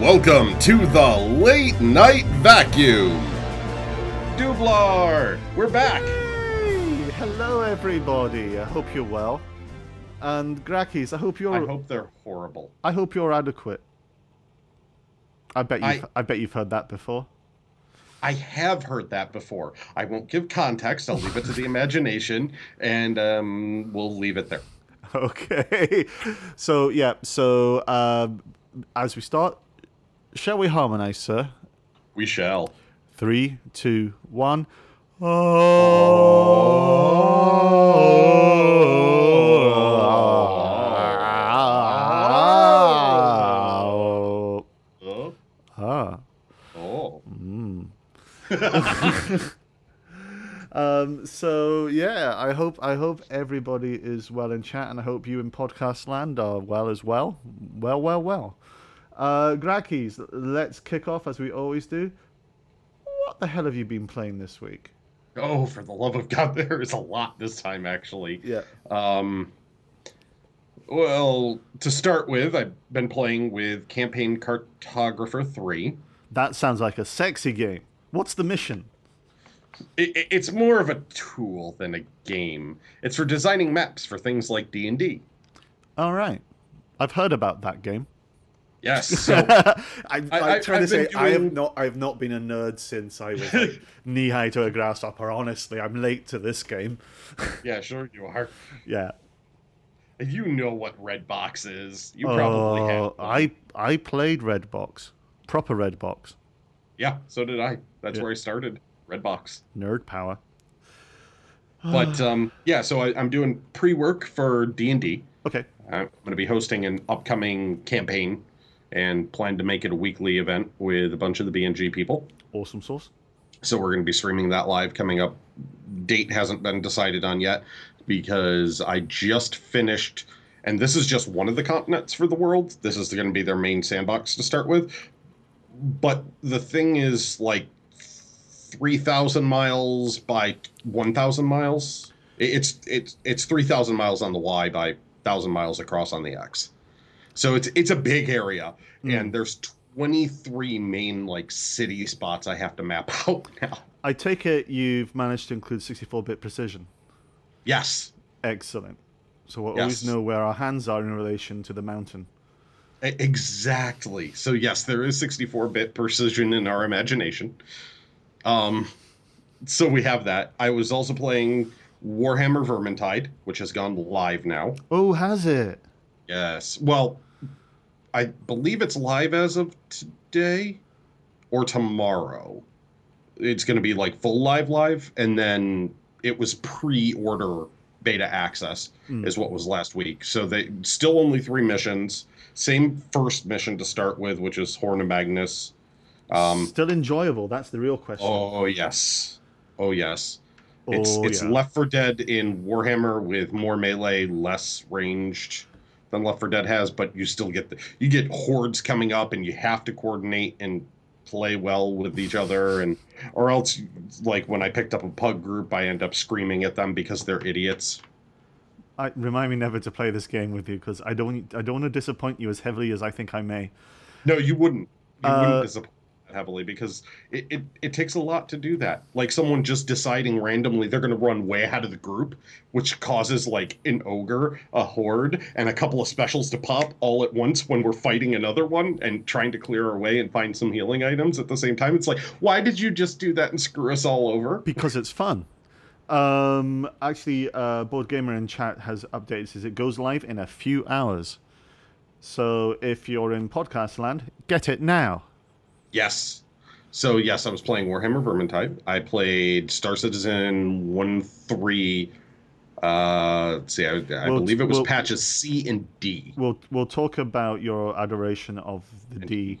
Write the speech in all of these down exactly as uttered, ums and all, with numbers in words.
Welcome to the Late Night Vacuum! Dublar! We're back! Hey, hello everybody, I hope you're well. And Grakis, I hope you're... I hope they're horrible. I hope you're adequate. I bet you've, I... I bet you've heard that before. I have heard that before. I won't give context. I'll leave it to the imagination, and um, we'll leave it there. Okay. So, yeah. So, um, as we start, shall we harmonize, sir? We shall. Three, two, one. Oh. um so yeah i hope i hope everybody is well in chat, and I hope you in podcast land are well as well. Well well well uh Grakis, let's kick off as we always do. What the hell have you been playing this week? Oh, for the love of God, there is a lot this time, actually. Yeah. Um well, to start with, I've been playing with Campaign Cartographer three. That sounds like a sexy game. What's the mission? It, it's more of a tool than a game. It's for designing maps for things like D and D. All right. I've heard about that game. Yes. So I, I'm I, trying I've to say doing... I have not I have not been a nerd since I was like knee-high to a grasshopper. Honestly, I'm late to this game. Yeah, sure you are. Yeah. You know what Redbox is. You probably uh, have. I, I played Redbox. Proper Redbox. Yeah, so did I. That's yeah. where I started. Redbox. Nerd power. But, um, yeah, so I, I'm doing pre-work for D and D. Okay. I'm going to be hosting an upcoming campaign and plan to make it a weekly event with a bunch of the B and G people. Awesome source. So we're going to be streaming that live coming up. Date hasn't been decided on yet because I just finished, and this is just one of the continents for the world. This is going to be their main sandbox to start with. But the thing is, like, three thousand miles by one thousand miles. It's it's it's three thousand miles on the Y by one thousand miles across on the X. So it's it's a big area. Mm. And there's twenty-three main, like, city spots I have to map out now. I take it you've managed to include sixty-four bit precision. Yes. Excellent. So we'll yes. always know where our hands are in relation to the mountain. Exactly. So yes, there is sixty-four bit precision in our imagination. Um, so we have that. I was also playing Warhammer Vermintide, which has gone live now. Oh, has it? Yes. Well, I believe it's live as of today or tomorrow. It's going to be like full live live, and then it was pre-order beta access mm. is what was last week. So they still only three missions. Same first mission to start with, which is Horn of Magnus. Um, Still enjoyable. That's the real question. Oh, yes. Oh, yes. Oh, it's it's yeah. Left four Dead in Warhammer with more melee, less ranged than Left four Dead has, but you still get the, you get hordes coming up, and you have to coordinate and play well with each other, and or else, like when I picked up a pug group, I end up screaming at them because they're idiots. I, remind me never to play this game with you, because I don't I don't want to disappoint you as heavily as I think I may. No, you wouldn't. You uh, wouldn't disappoint that heavily, because it, it, it takes a lot to do that. Like someone just deciding randomly they're going to run way out of the group, which causes like an ogre, a horde, and a couple of specials to pop all at once when we're fighting another one and trying to clear our way and find some healing items at the same time. It's like, why did you just do that and screw us all over? Because it's fun. Um, actually, uh, Board Gamer in chat has updated. It says it goes live in a few hours. So if you're in podcast land, get it now. Yes. So yes, I was playing Warhammer Vermintide. I played Star Citizen one three. Uh, let's see, I, I we'll, believe it was we'll, patches C and D. We'll we'll talk about your adoration of the D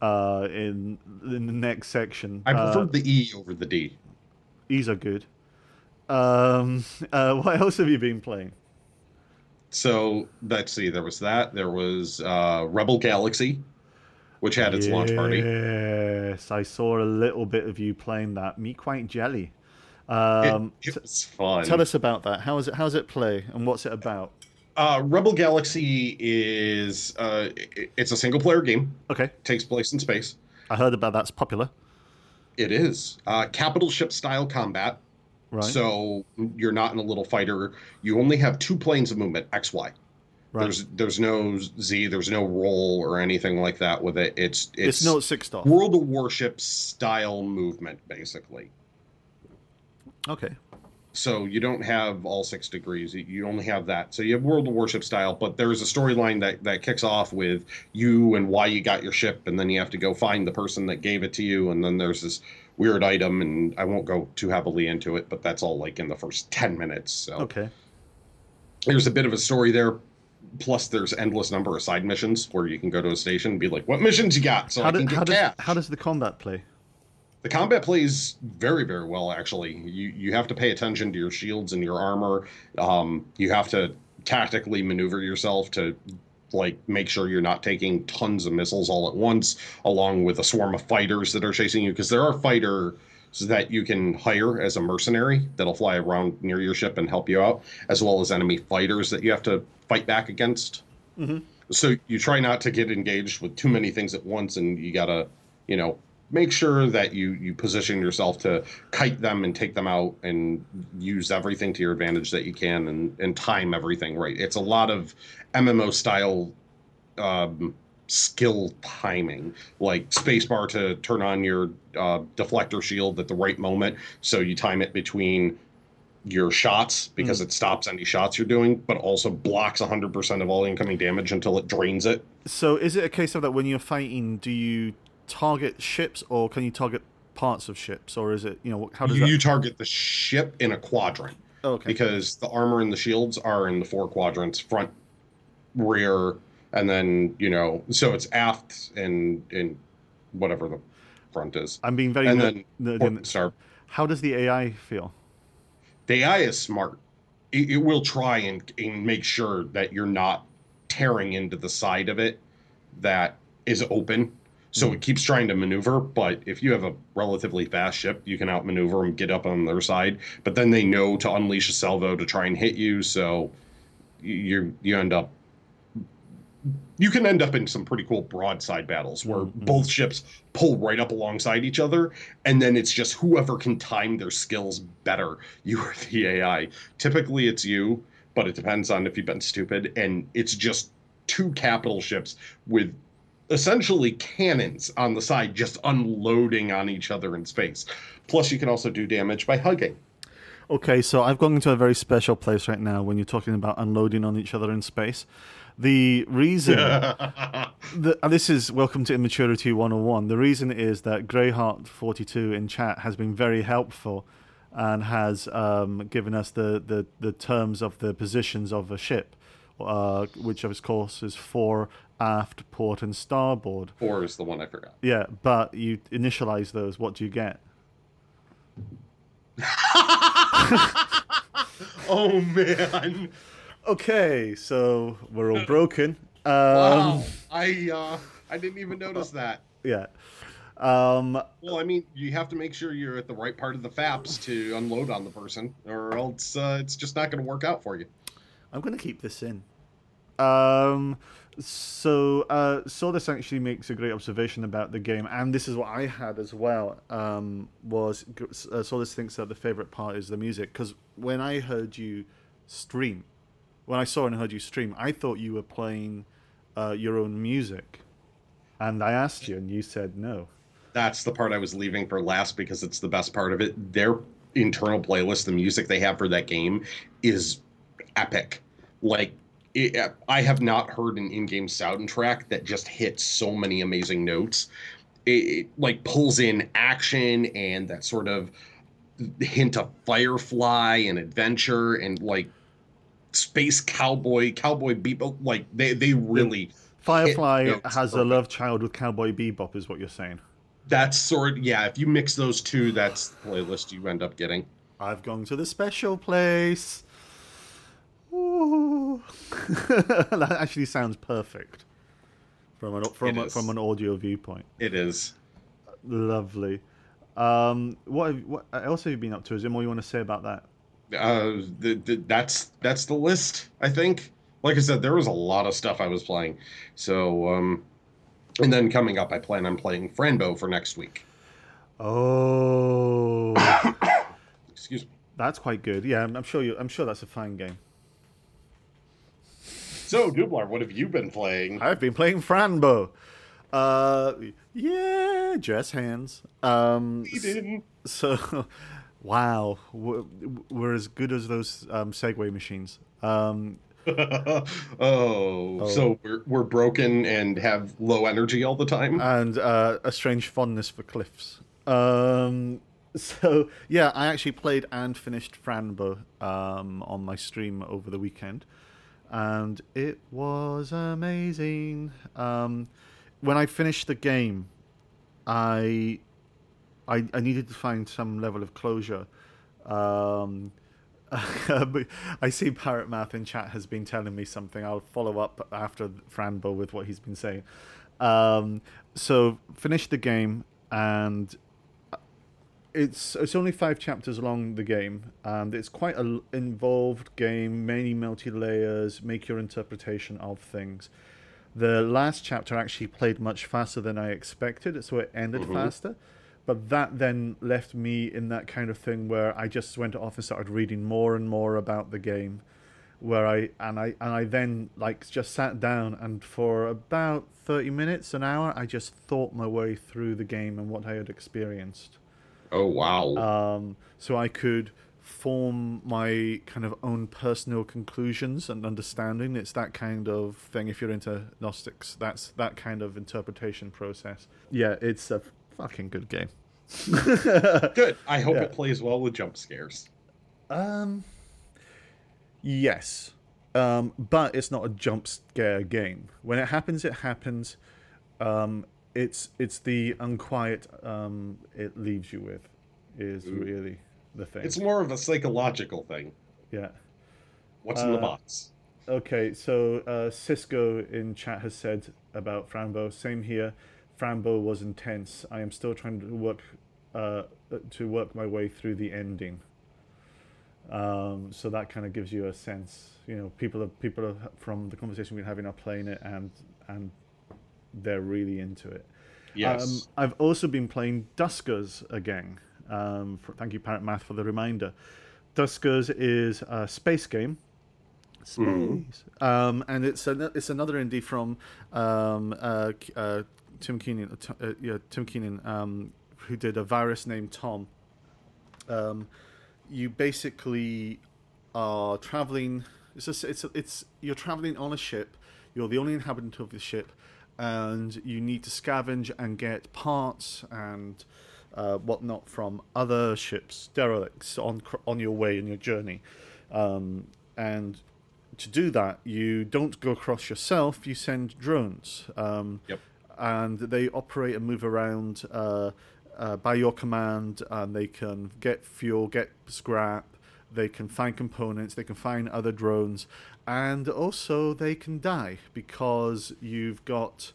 uh, in in the next section. I preferred uh, the E over the D. E's are good. Um, uh, what else have you been playing? So, let's see, there was that. There was uh, Rebel Galaxy, which had its yes, launch party. Yes, I saw a little bit of you playing that. Me quite jelly. Um, it, it was fun. T- tell us about that. How is it, how's it play, and what's it about? Uh, Rebel Galaxy is uh, it's a single player game. Okay, it takes place in space. I heard about that's popular. It is uh, capital ship style combat. Right. So you're not in a little fighter. You only have two planes of movement, X, Y. Right. There's there's no Z, there's no roll or anything like that with it. It's it's, it's no six star World of Warship style movement, basically. Okay. So you don't have all six degrees. You only have that. So you have World of Warship style, but there's a storyline that, that kicks off with you and why you got your ship, and then you have to go find the person that gave it to you, and then there's this weird item, and I won't go too heavily into it, but that's all like in the first ten minutes. So. Okay. There's a bit of a story there. Plus, there's endless number of side missions where you can go to a station and be like, what missions you got? So how I can do, get how cash. Does, how does the combat play? The combat plays very, very well, actually. You you have to pay attention to your shields and your armor. Um, you have to tactically maneuver yourself to like make sure you're not taking tons of missiles all at once, along with a swarm of fighters that are chasing you. Because there are fighters that you can hire as a mercenary that'll fly around near your ship and help you out, as well as enemy fighters that you have to fight back against. Mm-hmm. So you try not to get engaged with too many things at once, and you got to, you know, make sure that you, you position yourself to kite them and take them out and use everything to your advantage that you can and, and time everything right. It's a lot of M M O-style um, skill timing, like spacebar to turn on your uh, deflector shield at the right moment, so you time it between your shots because mm. it stops any shots you're doing, but also blocks one hundred percent of all incoming damage until it drains it. So is it a case of that when you're fighting, do you target ships, or can you target parts of ships, or is it, you know, how does you, that... you target the ship in a quadrant? Oh, okay. Because the armor and the shields are in the four quadrants: front, rear, and then, you know, so it's aft and in whatever the front is. I'm being very and no, then no, again, start. How does the A I feel? The A I is smart. It, it will try and, and make sure that you're not tearing into the side of it that is open. So it keeps trying to maneuver, but if you have a relatively fast ship, you can outmaneuver them, get up on their side. But then they know to unleash a salvo to try and hit you, so you you end up you can end up in some pretty cool broadside battles where mm-hmm. both ships pull right up alongside each other, and then it's just whoever can time their skills better. You are the A I. Typically, it's you, but it depends on if you've been stupid. And it's just two capital ships with essentially cannons on the side just unloading on each other in space. Plus, you can also do damage by hugging. Okay, so I've gone into a very special place right now when you're talking about unloading on each other in space. The reason... the, and this is Welcome to Immaturity one oh one. The reason is that Greyheart forty-two in chat has been very helpful and has um, given us the, the, the terms of the positions of a ship, uh, which, of course, is four... aft, port, and starboard. Four is the one I forgot. Yeah, but you initialize those. What do you get? Oh, man. Okay, so we're all broken. Um, wow. I uh, I didn't even notice that. Yeah. Um, well, I mean, you have to make sure you're at the right part of the F A P S to unload on the person, or else uh, it's just not going to work out for you. I'm going to keep this in. Um... So, uh, Solus actually makes a great observation about the game, and this is what I had as well, um, was uh, Solus thinks that the favourite part is the music, because when I heard you stream, when I saw and heard you stream, I thought you were playing uh, your own music, and I asked you, and you said no. That's the part I was leaving for last, because it's the best part of it. Their internal playlist, the music they have for that game, is epic. Like... It, I have not heard an in-game soundtrack that just hits so many amazing notes. It, it like pulls in action and that sort of hint of Firefly and adventure and like space cowboy, cowboy bebop. Like they, they really Firefly has a love child with Cowboy Bebop, is what you're saying. That's sort of, yeah. If you mix those two, that's the playlist you end up getting. I've gone to the special place. That actually sounds perfect from an from a, from an audio viewpoint. It is lovely. Um, what have, what else have you been up to? Is there more you want to say about that? Uh, the, the, that's that's the list, I think. like I said, there was a lot of stuff I was playing. So, um, and then coming up, I plan on playing Franbo for next week. Oh, excuse me. That's quite good. Yeah, I'm, I'm sure you. I'm sure that's a fine game. So, Dublar, what have you been playing? I've been playing Franbo. Uh, yeah, dress hands. Um, we didn't. So, wow, we're, we're as good as those um, Segway machines. Um, oh, oh, so we're we're broken and have low energy all the time, and uh, a strange fondness for cliffs. Um, so yeah, I actually played and finished Franbo um, on my stream over the weekend. And it was amazing. Um, when I finished the game, I, I I needed to find some level of closure. Um, I see Parrot Math in chat has been telling me something. I'll follow up after Franbo with what he's been saying. Um, so finished the game, and It's it's only five chapters long, the game, and it's quite an involved game, many multi-layers, make your interpretation of things. The last chapter actually played much faster than I expected, so it ended mm-hmm. faster. But that then left me in that kind of thing where I just went off and started reading more and more about the game, where I and I and I then like just sat down, and for about thirty minutes, an hour, I just thought my way through the game and what I had experienced. Oh, wow. Um, so I could form my kind of own personal conclusions and understanding. It's that kind of thing. If you're into Gnostics, that's that kind of interpretation process. Yeah, it's a fucking good game. Good. I hope yeah. it plays well with jump scares. Um, yes. Um, but it's not a jump scare game. When it happens, it happens. Um... It's it's the unquiet um, it leaves you with is really the thing. It's more of a psychological thing. Yeah. What's uh, in the box? Okay, so uh, Cisco in chat has said about Franbo. Same here. Franbo was intense. I am still trying to work uh, to work my way through the ending. Um, so that kind of gives you a sense. You know, people are people are, from the conversation we're having are playing it and and. They're really into it. Yes. Um, I've also been playing Duskers again. Um, for, thank you, Parrot Math, for the reminder. Duskers is a space game. Space. Mm. Um, and it's an, it's another indie from um, uh, uh, Tim Keenan. Uh, yeah, Tim Keenan, um, who did A Virus Named Tom. Um, you basically are traveling. It's just, it's it's you're traveling on a ship. You're the only inhabitant of the ship. And you need to scavenge and get parts and uh, whatnot from other ships, derelicts, on on your way in your journey. Um, and to do that, you don't go across yourself. You send drones, um, yep. and they operate and move around uh, uh, by your command. And they can get fuel, get scrap. They can find components, they can find other drones, and also they can die because you've got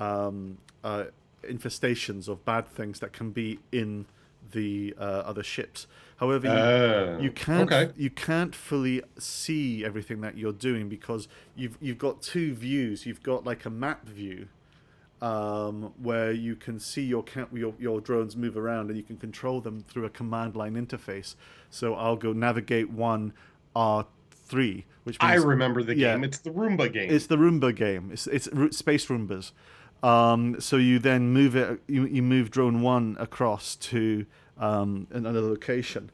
um, uh, infestations of bad things that can be in the uh, other ships. However, uh, you, you can't okay. you can't fully see everything that you're doing because you've you've got two views. You've got like a map view um, where you can see your, camp, your your drones move around and you can control them through a command line interface. So I'll go navigate one R three, which means, I remember the yeah, game. It's the Roomba game. It's the Roomba game. It's it's space Roombas. Um, so you then move it. You, you move drone one across to um, another location,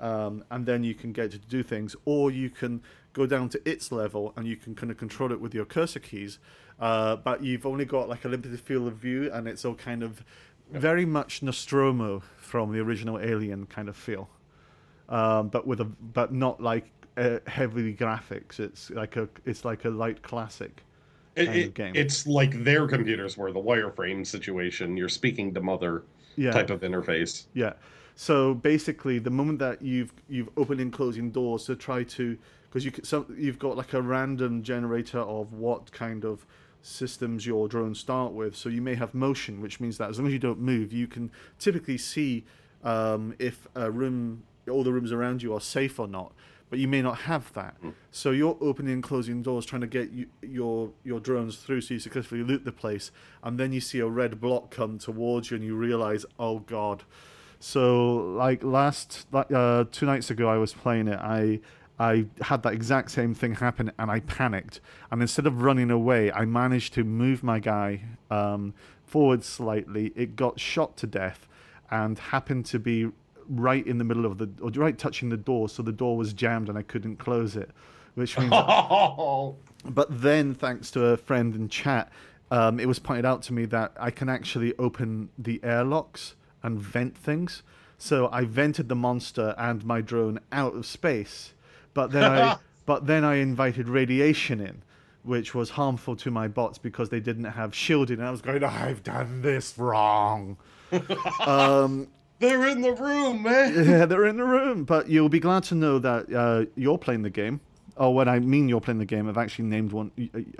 um, and then you can get it to do things, or you can go down to its level and you can kind of control it with your cursor keys. Uh, but you've only got like a limited field of view, and it's all kind of very much Nostromo from the original Alien kind of feel, um, but with a but not like uh, heavily graphics. It's like a it's like a light classic kind it, it, of game. It's like their computers were the wireframe situation. You're speaking to mother yeah. type of interface. Yeah. So basically, the moment that you've you've opened and closing doors to try to because you so you've got like a random generator of what kind of systems your drones start with, so you may have motion, which means that as long as you don't move, you can typically see um, if a room, all the rooms around you are safe or not. but you may not have that. Mm. So you're opening and closing doors, trying to get you, your your drones through so you successfully loot the place, and then you see a red block come towards you and you realize, oh God. So like last uh, two nights ago I was playing it, I I had that exact same thing happen and I panicked, and instead of running away I managed to move my guy um, forward slightly. It got shot to death and happened to be right in the middle of the, or right touching the door, so the door was jammed and I couldn't close it, which means oh. But then thanks to a friend in chat, um, it was pointed out to me that I can actually open the airlocks and vent things. So I vented the monster and my drone out of space, but then I but then I invited radiation in, which was harmful to my bots because they didn't have shielding, and I was going, I've done this wrong. um, they're in the room, man. Yeah, they're in the room. But you'll be glad to know that uh, you're playing the game. Oh, when I mean you're playing the game, I've actually named one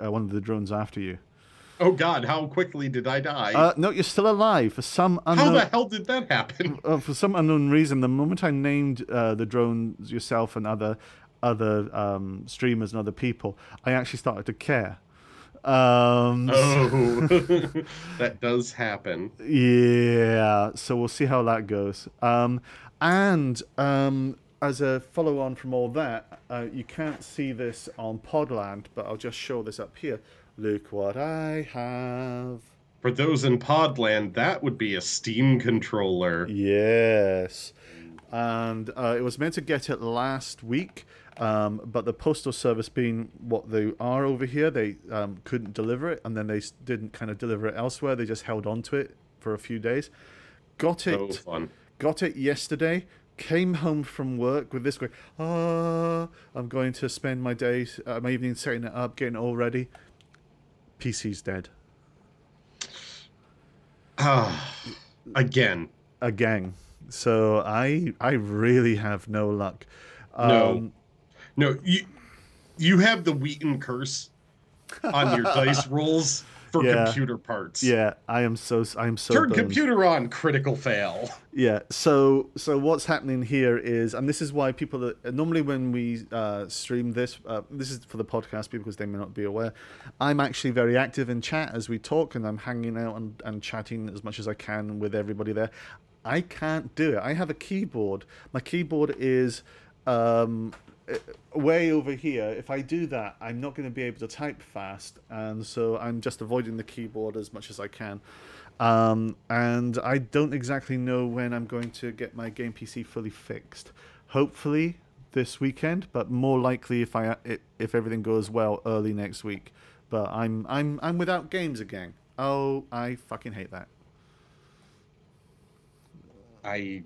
uh, one of the drones after you. Oh, God, how quickly did I die? Uh, no, you're still alive. For some unknown... How the hell did that happen? Uh, for some unknown reason, the moment I named uh, the drones, yourself and other other um, streamers and other people, I actually started to care. Um, oh, so... that does happen. Yeah, so we'll see how that goes. Um, and um, as a follow-on from all that, uh, you can't see this on Podland, but I'll just show this up here. Look what I have. For those in Podland, that would be a Steam controller. Yes. And uh, it was meant to get it last week, um, but the postal service, being what they are over here, they um, couldn't deliver it, and then they didn't kind of deliver it elsewhere. They just held on to it for a few days. Got it. So fun. Got it yesterday. Came home from work with this going, oh, I'm going to spend my days, uh, my evening setting it up, getting it all ready. P C's dead. Ah, again. Again. So I I really have no luck. Um, no. No, you, you have the Wheaton curse on your dice rolls for yeah. computer parts. Yeah, I am so I am so Turn burned. Computer on, critical fail. Yeah, so so what's happening here is, and this is why people that, normally when we uh, stream this, uh, this is for the podcast people because they may not be aware, I'm actually very active in chat as we talk, and I'm hanging out and, and chatting as much as I can with everybody there. I can't do it. I have a keyboard. My keyboard is um, way over here. If I do that, I'm not going to be able to type fast, and so I'm just avoiding the keyboard as much as I can. Um, and I don't exactly know when I'm going to get my game P C fully fixed. Hopefully this weekend, but more likely if I if everything goes well early next week. But I'm I'm I'm without games again. Oh, I fucking hate that. I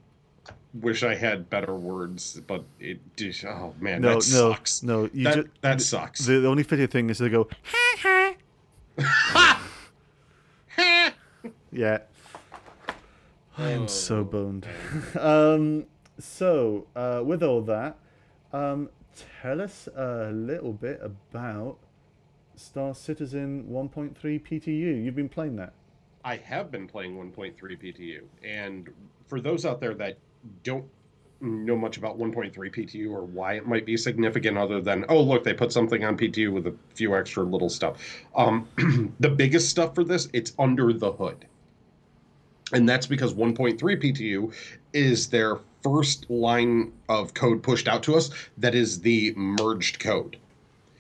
wish I had better words, but it just, oh man, no, that no, sucks. No, you that, just, that th- sucks. The only fitting thing is they go, ha ha. Ha! Yeah. I am oh, so boned. um, so, uh, with all that, um, tell us a little bit about Star Citizen one point three P T U. You've been playing that. I have been playing one point three P T U, and for those out there that don't know much about one point three P T U or why it might be significant other than, oh, look, they put something on P T U with a few extra little stuff. Um, the biggest stuff for this, it's under the hood. And that's because one point three P T U is their first line of code pushed out to us that is the merged code.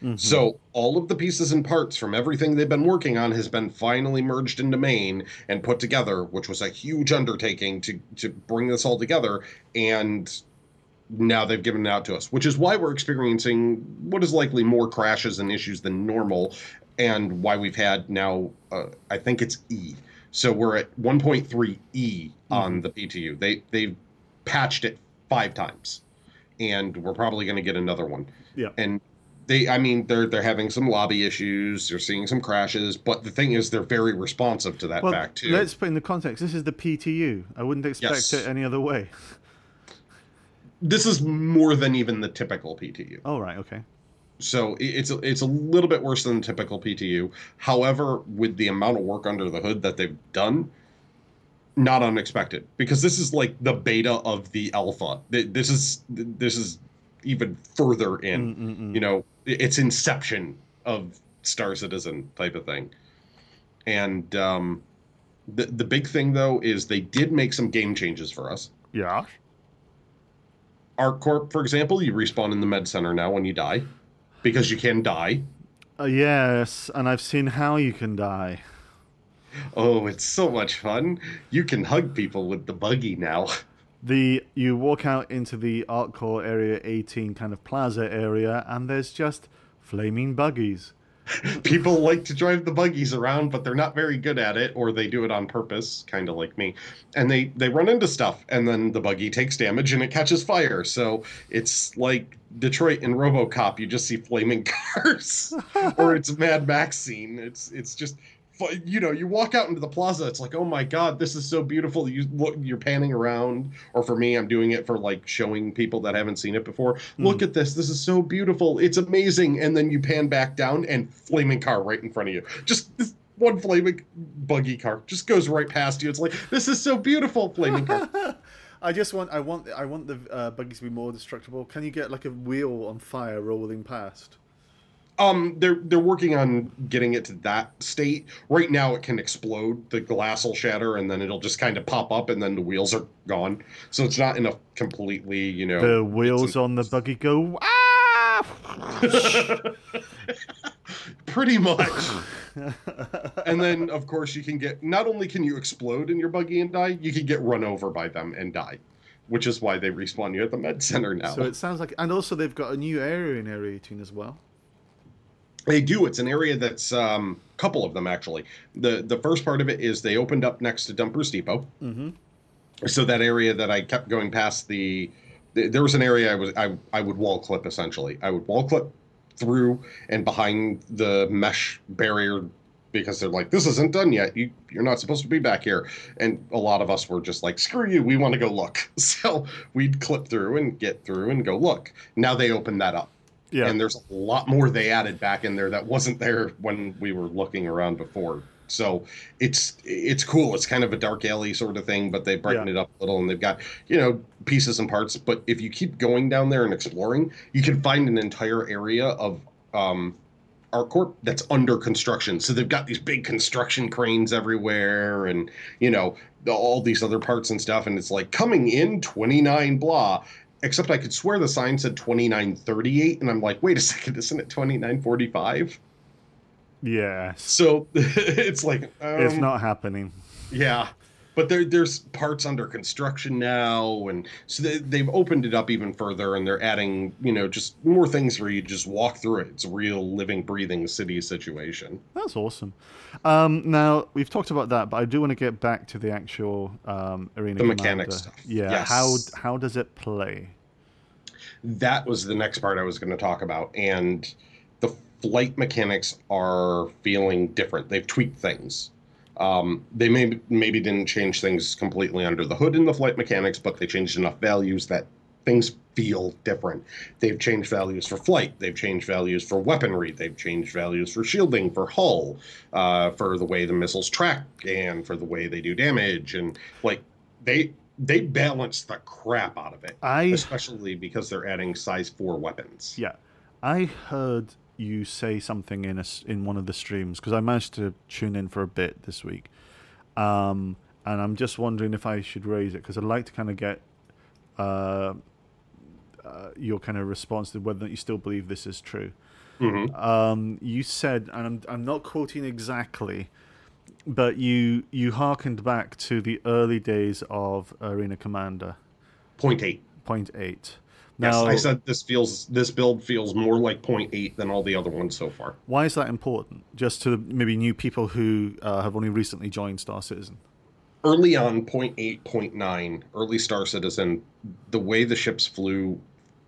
Mm-hmm. So all of the pieces and parts from everything they've been working on has been finally merged into main and put together, which was a huge undertaking to, to bring this all together. And now they've given it out to us, which is why we're experiencing what is likely more crashes and issues than normal, and why we've had now, uh, I think it's E. So we're at one point three E mm-hmm. on the P T U. They, they've patched it five times, and we're probably going to get another one. Yeah. And They, I mean, they're they're having some lobby issues. They're seeing some crashes, but the thing is, they're very responsive to that well, fact too. Let's put in the context. This is the P T U. I wouldn't expect yes. it any other way. This is more than even the typical P T U. Oh right, okay. So it's it's a little bit worse than the typical P T U. However, with the amount of work under the hood that they've done, not unexpected, because this is like the beta of the alpha. This is this is. even further in. Mm-mm-mm. You know, it's inception of Star Citizen type of thing. And um, the the big thing though is they did make some game changes for us. Yeah. Arc Corp, for example, you respawn in the med center now when you die, because you can die. Uh, yes, and I've seen how you can die. Oh, it's so much fun. You can hug people with the buggy now. The you walk out into the Arc Corp Area eighteen kind of plaza area, and there's just flaming buggies. People like to drive the buggies around, but they're not very good at it, or they do it on purpose, kind of like me. And they, they run into stuff, and then the buggy takes damage, and it catches fire. So it's like Detroit in RoboCop. You just see flaming cars. Or it's a Mad Max scene. It's it's just, you know, you walk out into the plaza. It's like, oh, my God, this is so beautiful. You look, you're panning around. Or for me, I'm doing it for, like, showing people that haven't seen it before. Mm. Look at this. This is so beautiful. It's amazing. And then you pan back down and flaming car right in front of you. Just this one flaming buggy car just goes right past you. It's like, this is so beautiful, flaming car. I just want I want, I want the uh, buggies to be more destructible. Can you get, like, a wheel on fire rolling past? Um, they're they're working on getting it to that state. Right now it can explode, the glass will shatter, and then it'll just kind of pop up, and then the wheels are gone. So it's not in a completely, you know... The wheels on the buggy go, ah! Pretty much. And then, of course, you can get... Not only can you explode in your buggy and die, you can get run over by them and die. Which is why they respawn you at the med center now. So it sounds like... And also they've got a new area in Area eighteen as well. They do. It's an area that's um, couple of them, actually. The the first part of it is they opened up next to Dumper's Depot. Mm-hmm. So that area that I kept going past the... There was an area I was I, I would wall clip, essentially. I would wall clip through and behind the mesh barrier because they're like, this isn't done yet. You, you're not supposed to be back here. And a lot of us were just like, screw you. We want to go look. So we'd clip through and get through and go look. Now they open that up. Yeah. And there's a lot more they added back in there that wasn't there when we were looking around before. So it's it's cool. It's kind of a dark alley sort of thing, but they brighten yeah. it up a little, and they've got, you know, pieces and parts. But if you keep going down there and exploring, you can find an entire area of um, Arc Corp that's under construction. So they've got these big construction cranes everywhere and, you know, all these other parts and stuff. And it's like coming in twenty-nine blah. Except I could swear the sign said twenty-nine thirty-eight, and I'm like, wait a second, isn't it twenty-nine forty-five? Yeah. So it's like... Um, it's not happening. Yeah. But there, there's parts under construction now, and so they, they've opened it up even further, and they're adding, you know, just more things where you just walk through it. It's a real living, breathing city situation. That's awesome. Um, now, we've talked about that, but I do want to get back to the actual um, arena. The mechanics stuff. Yeah. Yes. How, how does it play? That was the next part I was going to talk about, and the flight mechanics are feeling different. They've tweaked things. Um, they maybe maybe didn't change things completely under the hood in the flight mechanics, but they changed enough values that things feel different. They've changed values for flight. They've changed values for weaponry. They've changed values for shielding, for hull, uh, for the way the missiles track, and for the way they do damage. And, like, they... They balance the crap out of it, I, especially because they're adding size four weapons. Yeah, I heard you say something in a, in one of the streams because I managed to tune in for a bit this week, um, and I'm just wondering if I should raise it because I'd like to kind of get uh, uh, your kind of response to whether you still believe this is true. Mm-hmm. Um, you said, and I'm I'm not quoting exactly. But you you hearkened back to the early days of Arena Commander. point eight point eight Now, yes, I said this feels this build feels more like point eight than all the other ones so far. Why is that important? Just to maybe new people who uh, have only recently joined Star Citizen. Early on, point eight, point nine, early Star Citizen, the way the ships flew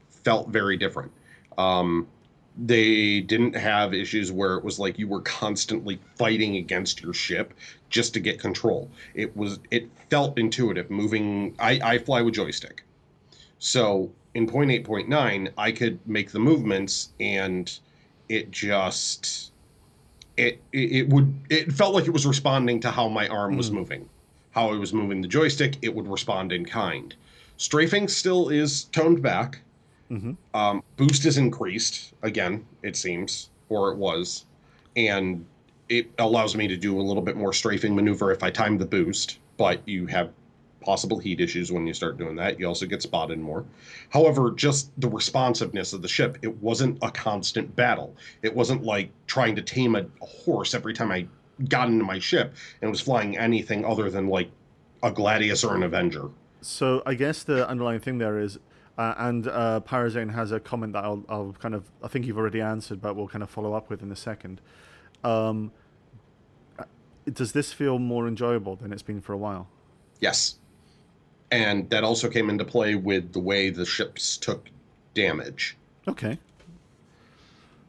felt very different. Um... They didn't have issues where it was like you were constantly fighting against your ship just to get control. It was it felt intuitive moving. I, I fly with joystick. So in point eight, point nine, I could make the movements and it just it it, it would it felt like it was responding to how my arm mm. was moving, how I was moving the joystick. It would respond in kind. Strafing still is toned back. Mm-hmm. Um, boost is increased again, it seems, or it was, and it allows me to do a little bit more strafing maneuver if I time the boost, but you have possible heat issues when you start doing that. You also get spotted more. However, just the responsiveness of the ship, it wasn't a constant battle. It wasn't like trying to tame a horse every time I got into my ship and was flying anything other than like a Gladius or an Avenger. So I guess the underlying thing there is... Uh, and uh, Parazane has a comment that I'll, I'll kind of, I think you've already answered, but we'll kind of follow up with in a second. Um, does this feel more enjoyable than it's been for a while? Yes. And that also came into play with the way the ships took damage. Okay.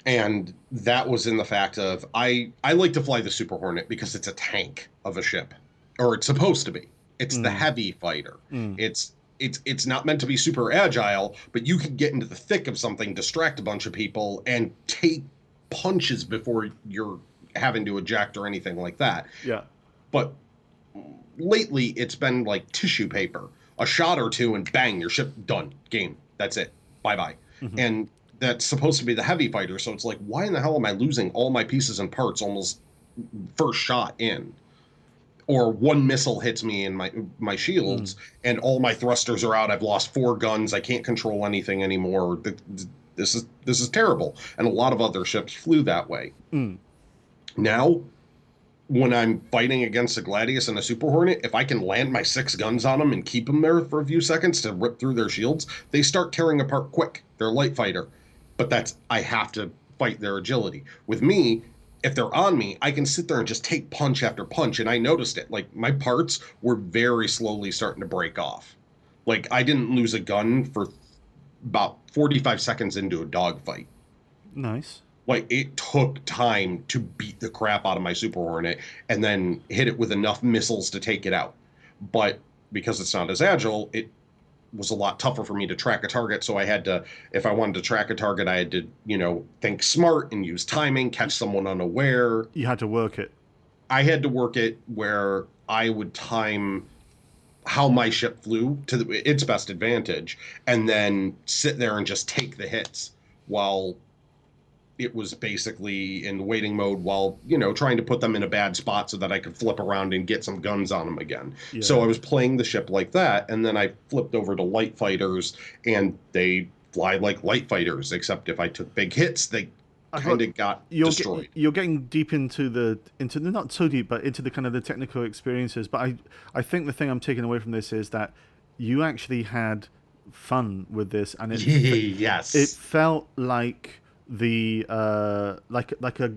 And that was in the fact of, I, I like to fly the Super Hornet because it's a tank of a ship. Or it's supposed to be. It's mm. the heavy fighter. Mm. It's... It's it's not meant to be super agile, but you can get into the thick of something, distract a bunch of people, and take punches before you're having to eject or anything like that. Yeah. But lately, it's been like tissue paper. A shot or two, and bang, your ship, done. Game. That's it. Bye-bye. Mm-hmm. And that's supposed to be the heavy fighter, so it's like, why in the hell am I losing all my pieces and parts almost first shot in? Or one missile hits me in my my shields, mm. and all my thrusters are out. I've lost four guns. I can't control anything anymore. This is this is terrible. And a lot of other ships flew that way. Mm. Now, when I'm fighting against a Gladius and a Super Hornet, if I can land my six guns on them and keep them there for a few seconds to rip through their shields, they start tearing apart quick. They're a light fighter. But that's I have to fight their agility. With me... If they're on me, I can sit there and just take punch after punch. And I noticed it. Like, my parts were very slowly starting to break off. Like, I didn't lose a gun for about forty-five seconds into a dogfight. Nice. Like, it took time to beat the crap out of my Super Hornet and then hit it with enough missiles to take it out. But because it's not as agile, it was a lot tougher for me to track a target. So I had to, if I wanted to track a target, I had to, you know, think smart and use timing, catch someone unaware. You had to work it. I had to work it where I would time how my ship flew to the, its best advantage and then sit there and just take the hits while it was basically in waiting mode while, you know, trying to put them in a bad spot so that I could flip around and get some guns on them again. Yeah. So I was playing the ship like that, and then I flipped over to light fighters, and they fly like light fighters, except if I took big hits, they kind of got you're destroyed. Get, you're getting deep into the, into the, not so deep, but into the kind of the technical experiences. But I, I think the thing I'm taking away from this is that you actually had fun with this, and it, yes. it felt like... the uh like like a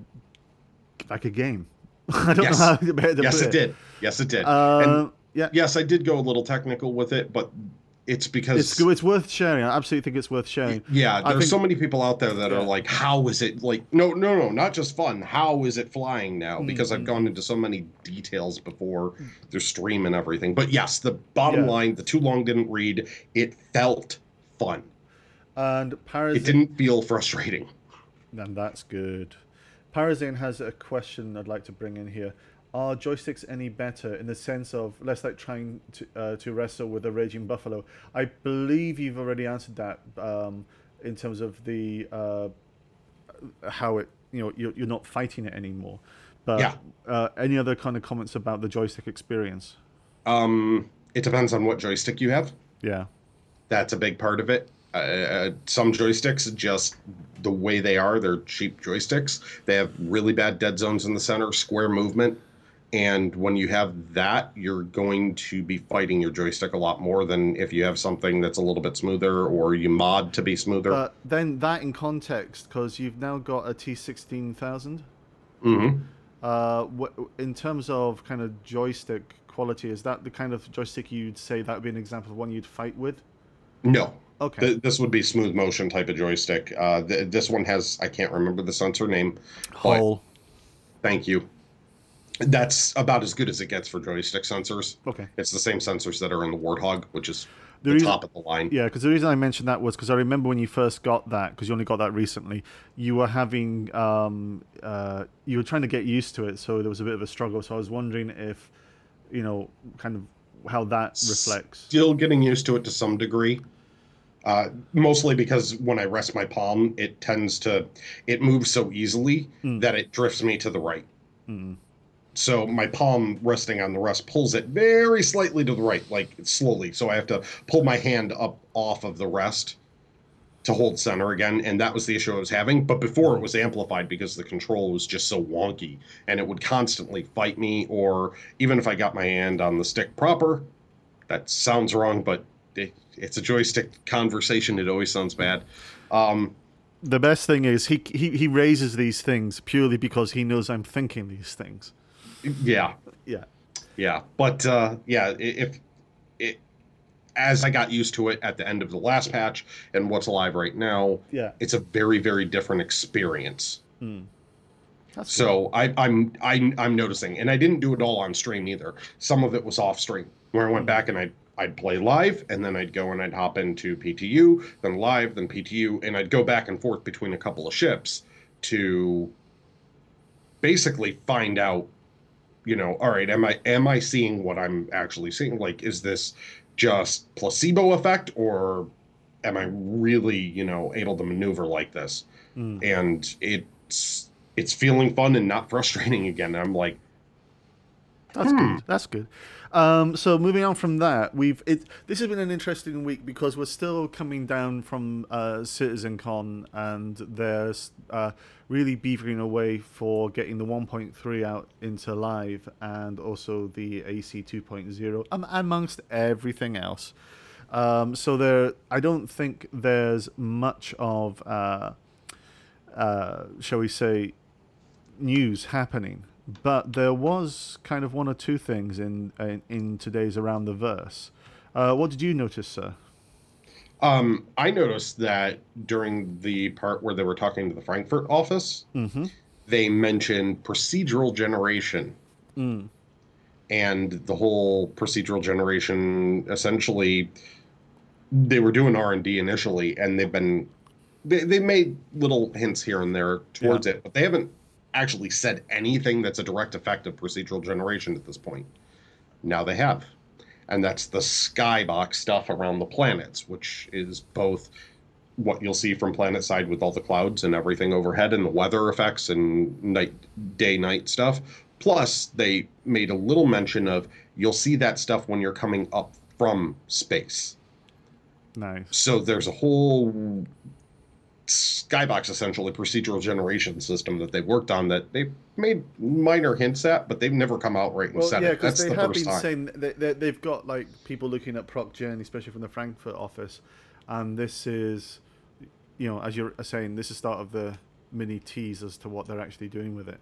like a game. I don't yes. know how to put it. Yes it did. Yes it did. Uh, and yeah. Yes, I did go a little technical with it, but it's because it's it's worth sharing. I absolutely think it's worth sharing. Yeah, there's think, so many people out there that yeah. are like, how is it like no no no, not just fun. How is it flying now? Because mm-hmm. I've gone into so many details before the stream and everything. But yes, the bottom yeah. line, the too long didn't read, it felt fun. And Parazane... It didn't feel frustrating. And that's good. Parazane has a question I'd like to bring in here. Are joysticks any better in the sense of less like trying to uh, to wrestle with a raging buffalo? I believe you've already answered that um, in terms of the uh, how it you know you're, you're not fighting it anymore. But yeah. uh, any other kind of comments about the joystick experience? Um, it depends on what joystick you have. Yeah, that's a big part of it. Uh, some joysticks, just the way they are, they're cheap joysticks. They have really bad dead zones in the center, square movement. And when you have that, you're going to be fighting your joystick a lot more than if you have something that's a little bit smoother or you mod to be smoother. But then that in context, because you've now got a T sixteen thousand. Mm-hmm. Uh, wh- in terms of kind of joystick quality, is that the kind of joystick you'd say that would be an example of one you'd fight with? No. Okay. Th- this would be smooth motion type of joystick. Uh, th- this one has, I can't remember the sensor name. Hole. Thank you. That's about as good as it gets for joystick sensors. Okay. It's the same sensors that are in the Warthog, which is the, the reason, top of the line. Yeah, because the reason I mentioned that was because I remember when you first got that, because you only got that recently, you were having, um, uh, you were trying to get used to it, so there was a bit of a struggle. So I was wondering if, you know, kind of how that reflects. Still getting used to it to some degree. Uh, mostly because when I rest my palm, it tends to, it moves so easily mm. that it drifts me to the right. Mm. So my palm resting on the rest pulls it very slightly to the right, like slowly. So I have to pull my hand up off of the rest to hold center again. And that was the issue I was having. But before it was amplified because the control was just so wonky and it would constantly fight me. Or even if I got my hand on the stick proper, that sounds wrong, but it, it's a joystick conversation. It always sounds bad. Um, the best thing is he, he he raises these things purely because he knows I'm thinking these things. Yeah. Yeah. Yeah. But, uh, yeah, if it, as I got used to it at the end of the last patch and what's alive right now, yeah, it's a very, very different experience. Mm. So I, I'm, I, I'm noticing, and I didn't do it all on stream either. Some of it was off stream where I went mm. back and I, I'd play live, and then I'd go and I'd hop into P T U, then live, then P T U, and I'd go back and forth between a couple of ships to basically find out, you know, all right, am I am I seeing what I'm actually seeing? Like, is this just placebo effect, or am I really, you know, able to maneuver like this? Mm. And it's it's feeling fun and not frustrating again. I'm like, that's hmm. good. That's good. Um, so moving on from that, we've it, this has been an interesting week because we're still coming down from uh, CitizenCon, and they're uh, really beavering away for getting the one point three out into live and also the A C two point oh, um, amongst everything else. Um, so there, I don't think there's much of, uh, uh, shall we say, news happening. But there was kind of one or two things in in, in today's Around the Verse. Uh, what did you notice, sir? Um, I noticed that during the part where they were talking to the Frankfurt office, mm-hmm. they mentioned procedural generation. Mm. And the whole procedural generation, essentially, they were doing R and D initially, and they've been... They, they made little hints here and there towards yeah. it, but they haven't actually said anything that's a direct effect of procedural generation at this point. Now they have. And that's the skybox stuff around the planets, which is both what you'll see from planet side with all the clouds and everything overhead and the weather effects and night, day, night stuff. Plus, they made a little mention of you'll see that stuff when you're coming up from space. Nice. So there's a whole skybox, essentially procedural generation system that they worked on that they made minor hints at, but they've never come out right and well, said yeah, it. That's the first time. Saying they, they, they've got like people looking at Proc Gen, especially from the Frankfurt office, and this is, you know, as you're saying, this is start of the mini tease as to what they're actually doing with it.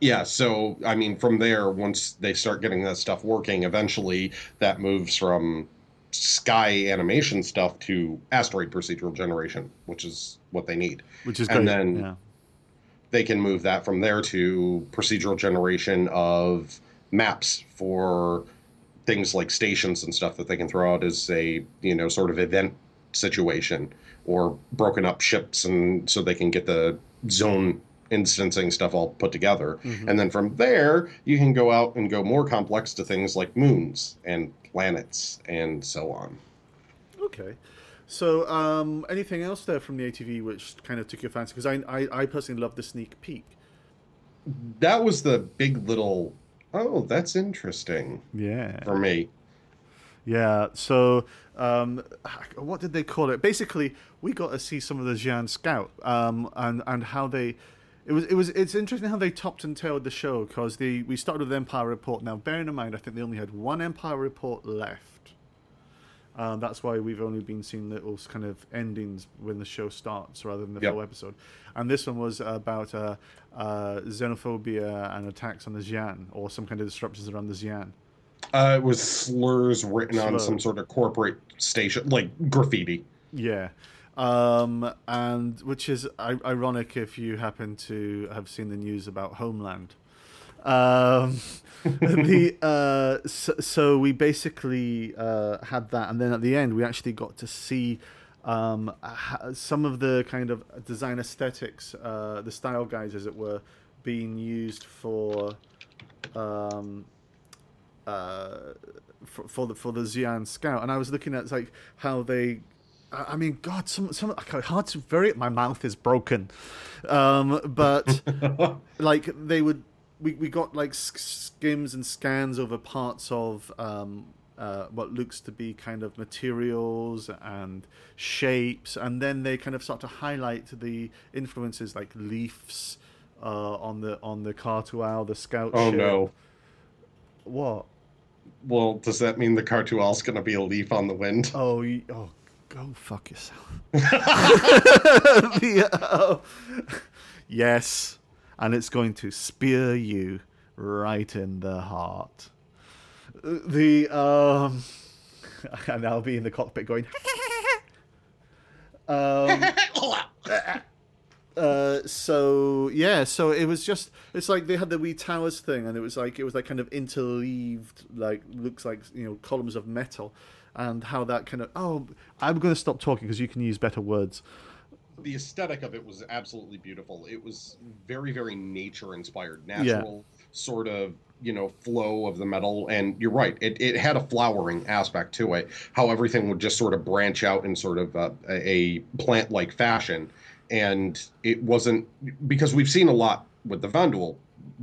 Yeah, so I mean, from there, once they start getting that stuff working, eventually that moves from sky animation stuff to asteroid procedural generation, which is what they need. Which is great. And then yeah. they can move that from there to procedural generation of maps for things like stations and stuff that they can throw out as a, you know, sort of event situation, or broken up ships, and so they can get the zone instancing stuff all put together. Mm-hmm. And then from there, you can go out and go more complex to things like moons and planets and so on. Okay. So um, anything else there from the A T V which kind of took your fancy? Because I, I, I personally love the sneak peek. That was the big little, oh, that's interesting. Yeah. For me. Yeah. So um, what did they call it? Basically, we got to see some of the Xi'an Scout um, and, and how they... It was. It was. It's interesting how they topped and tailed the show, because the we started with Empire Report. Now, bearing in mind, I think they only had one Empire Report left. Uh, that's why we've only been seeing little kind of endings when the show starts, rather than the yep. full episode. And this one was about uh, uh, xenophobia and attacks on the Xi'an, or some kind of disruptions around the Xi'an. Uh, it was slurs written Slur. on some sort of corporate station, like graffiti. Yeah. Um, and which is ironic if you happen to have seen the news about Homeland. Um, the uh, so, so we basically uh, had that, and then at the end we actually got to see um, some of the kind of design aesthetics, uh, the style guides, as it were, being used for um, uh, for, for the for the Xi'an Scout. And I was looking at like how they. I mean, God, some some I can't very. My mouth is broken, um, but like they would. We, we got like skims and scans over parts of um, uh, what looks to be kind of materials and shapes, and then they kind of start to highlight the influences like leafs uh, on the on the Cartual, the scout. Oh ship. No! What? Well, does that mean the Cartual's going to be a leaf on the wind? Oh, you, oh, go fuck yourself. the, uh, yes, and it's going to spear you right in the heart. The um, and I'll be in the cockpit going. um, uh, so yeah, so it was just it's like they had the wee towers thing, and it was like it was like kind of interleaved, like looks like you know columns of metal. And how that kind of oh, I'm going to stop talking because you can use better words. The aesthetic of it was absolutely beautiful. It was very, very nature-inspired, natural yeah. sort of you know flow of the metal. And you're right, it it had a flowering aspect to it. How everything would just sort of branch out in sort of a, a plant-like fashion. And it wasn't because we've seen a lot with the Vanduul,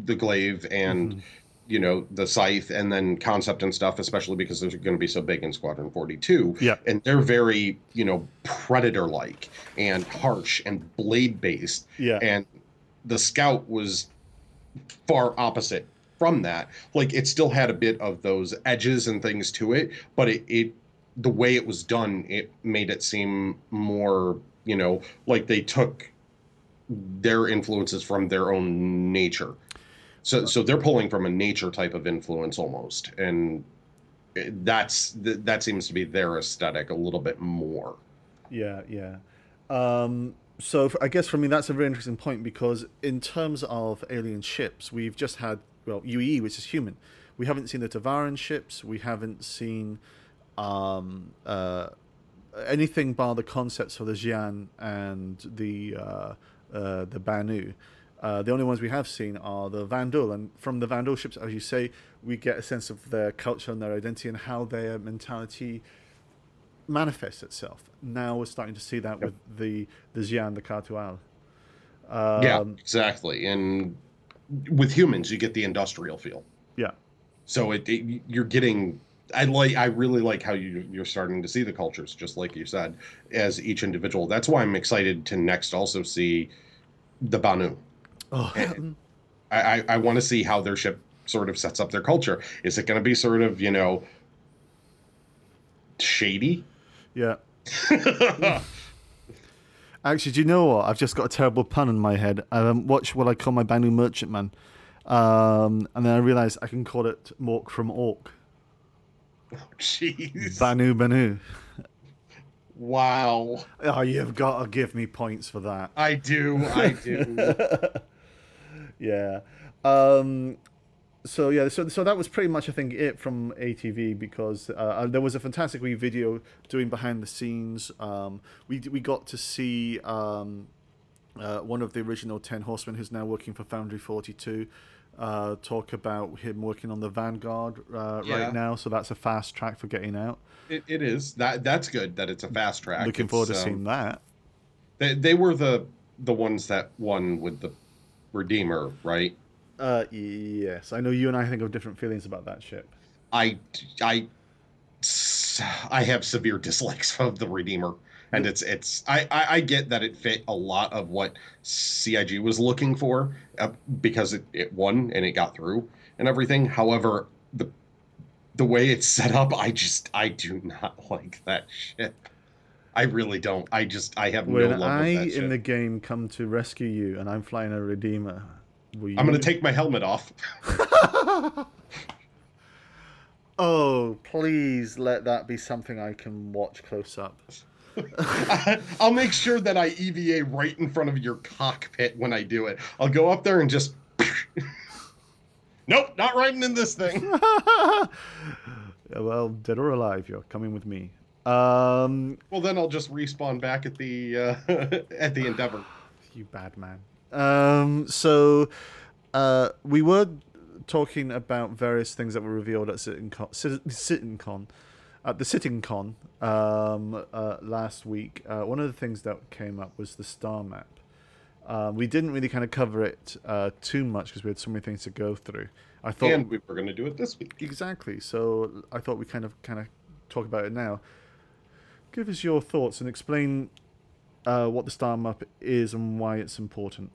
the glaive, and. Mm. you know, the scythe and then concept and stuff, especially because they're going to be so big in Squadron forty-two. Yeah. And they're very, you know, predator-like and harsh and blade-based. Yeah. And the Scout was far opposite from that. Like, it still had a bit of those edges and things to it, but it, it the way it was done, it made it seem more, you know, like they took their influences from their own nature. So so they're pulling from a nature type of influence almost, and that's that seems to be their aesthetic a little bit more. Yeah, yeah. Um, so for, I guess for me that's a very interesting point because in terms of alien ships, we've just had, well, U E E, which is human. We haven't seen the Tevarin ships. We haven't seen um, uh, anything bar the concepts for the Xi'an and the, uh, uh, the Banu. Uh, the only ones we have seen are the Vanduul, and from the Vanduul ships, as you say, we get a sense of their culture and their identity and how their mentality manifests itself. Now we're starting to see that yep. with the the Xi'an, the Cartual. Um, yeah, exactly. And with humans, you get the industrial feel. Yeah. So it, it you're getting. I like. I really like how you you're starting to see the cultures, just like you said, as each individual. That's why I'm excited to next also see the Banu. Oh. I, I want to see how their ship sort of sets up their culture. Is it going to be sort of, you know, shady? Yeah. Actually, do you know what? I've just got a terrible pun in my head. Um, watch what I call my Banu Merchantman. Um, and then I realized I can call it Mork from Orc. Oh, jeez. Banu Banu. Wow. Oh, you've got to give me points for that. I do. I do. Yeah. Um, so, yeah, so so that was pretty much, I think, it from A T V because uh, there was a fantastic wee video doing behind the scenes. Um, we we got to see um, uh, one of the original ten Horsemen who's now working for Foundry forty-two uh, talk about him working on the Vanguard uh, yeah. right now. So that's a fast track for getting out. It, it is. That That's good that it's a fast track. Looking forward it's, to um, seeing that. They, they were the, the ones that won with the Redeemer, right? Uh, yes. I know you and I think of different feelings about that ship. I, I, I have severe dislikes of the Redeemer, and it's it's. I, I, I get that it fit a lot of what C I G was looking for uh, because it, it won and it got through and everything. However, the the way it's set up, I just I do not like that ship. I really don't. I just, I have when no love with that ship. When I in the game come to rescue you and I'm flying a Redeemer, will you... I'm going to take my helmet off. Oh, please let that be something I can watch close up. I'll make sure that I E V A right in front of your cockpit when I do it. I'll go up there and just... Nope, not riding in this thing. Well, dead or alive, you're coming with me. Um, well, then I'll just respawn back at the uh, at the Endeavor. You bad man. Um, so uh, we were talking about various things that were revealed at SittingCon, at the sitting con um, uh, last week, uh, one of the things that came up was the star map. Uh, we didn't really kind of cover it uh, too much because we had so many things to go through. I thought, and we were going to do it this week. Exactly. So I thought we kind of kind of talk about it now. Give us your thoughts and explain uh, what the star map is and why it's important.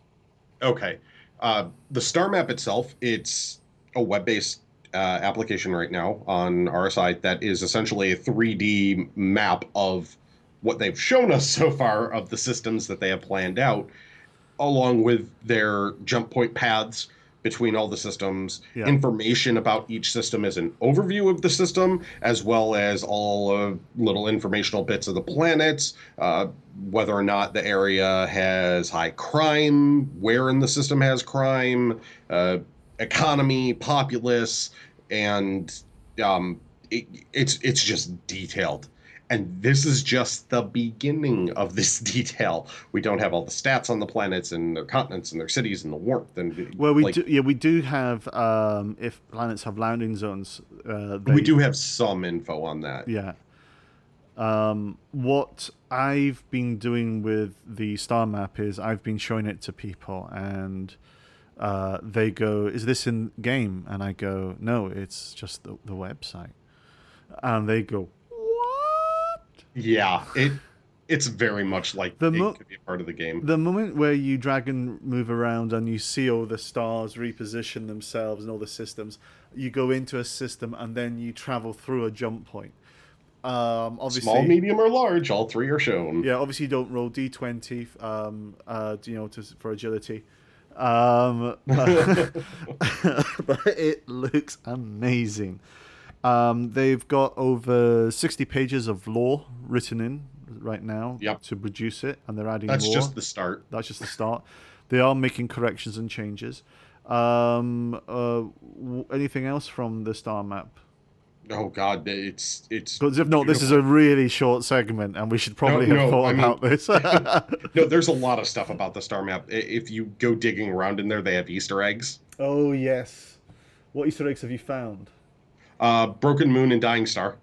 Okay. Uh, the star map itself, it's a web-based uh, application right now on our site that is essentially a three D map of what they've shown us so far of the systems that they have planned out, along with their jump point paths between all the systems, yeah. Information about each system as an overview of the system, as well as all uh, little informational bits of the planets, uh, whether or not the area has high crime, where in the system has crime, uh, economy, populace, and um, it, it's it's just detailed. And this is just the beginning of this detail. We don't have all the stats on the planets and their continents and their cities and the warmth. And well, we like, do, yeah, we do have um, if planets have landing zones. Uh, they, we do have some info on that. Yeah. Um, what I've been doing with the star map is I've been showing it to people, and uh, they go, "Is this in game?" And I go, "No, it's just the, the website." And they go. Yeah, it it's very much like the mo- it could be a part of the game. The moment where you drag and move around and you see all the stars reposition themselves and all the systems, you go into a system and then you travel through a jump point. Um, obviously, small, medium, or large, all three are shown. Yeah, obviously you don't roll d twenty um, uh, you know, to, for agility. Um, but, but it looks amazing. Um, they've got over sixty pages of lore written in right now yep. to produce it, and they're adding more. That's just the start. That's just the start. They are making corrections and changes. Um, uh, w- anything else from the star map? Oh, God, it's... it's Because if not, beautiful. This is a really short segment, and we should probably no, have no, thought I mean, about this. No, there's a lot of stuff about the star map. If you go digging around in there, they have Easter eggs. Oh, yes. What Easter eggs have you found? Uh, Broken Moon and Dying Star.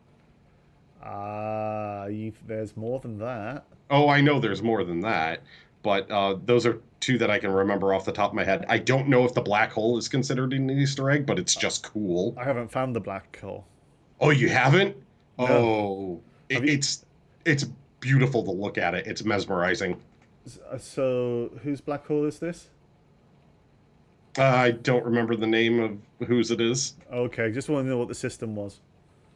Ah, uh, there's more than that. Oh, I know there's more than that, but uh, those are two that I can remember off the top of my head. I don't know if the black hole is considered an Easter egg, but it's just cool. I haven't found the black hole. Oh, you haven't? No. Oh, it, Have you... it's it's beautiful to look at it. It's mesmerizing. So, whose black hole is this? Uh, I don't remember the name of whose it is. Okay, just want to know what the system was.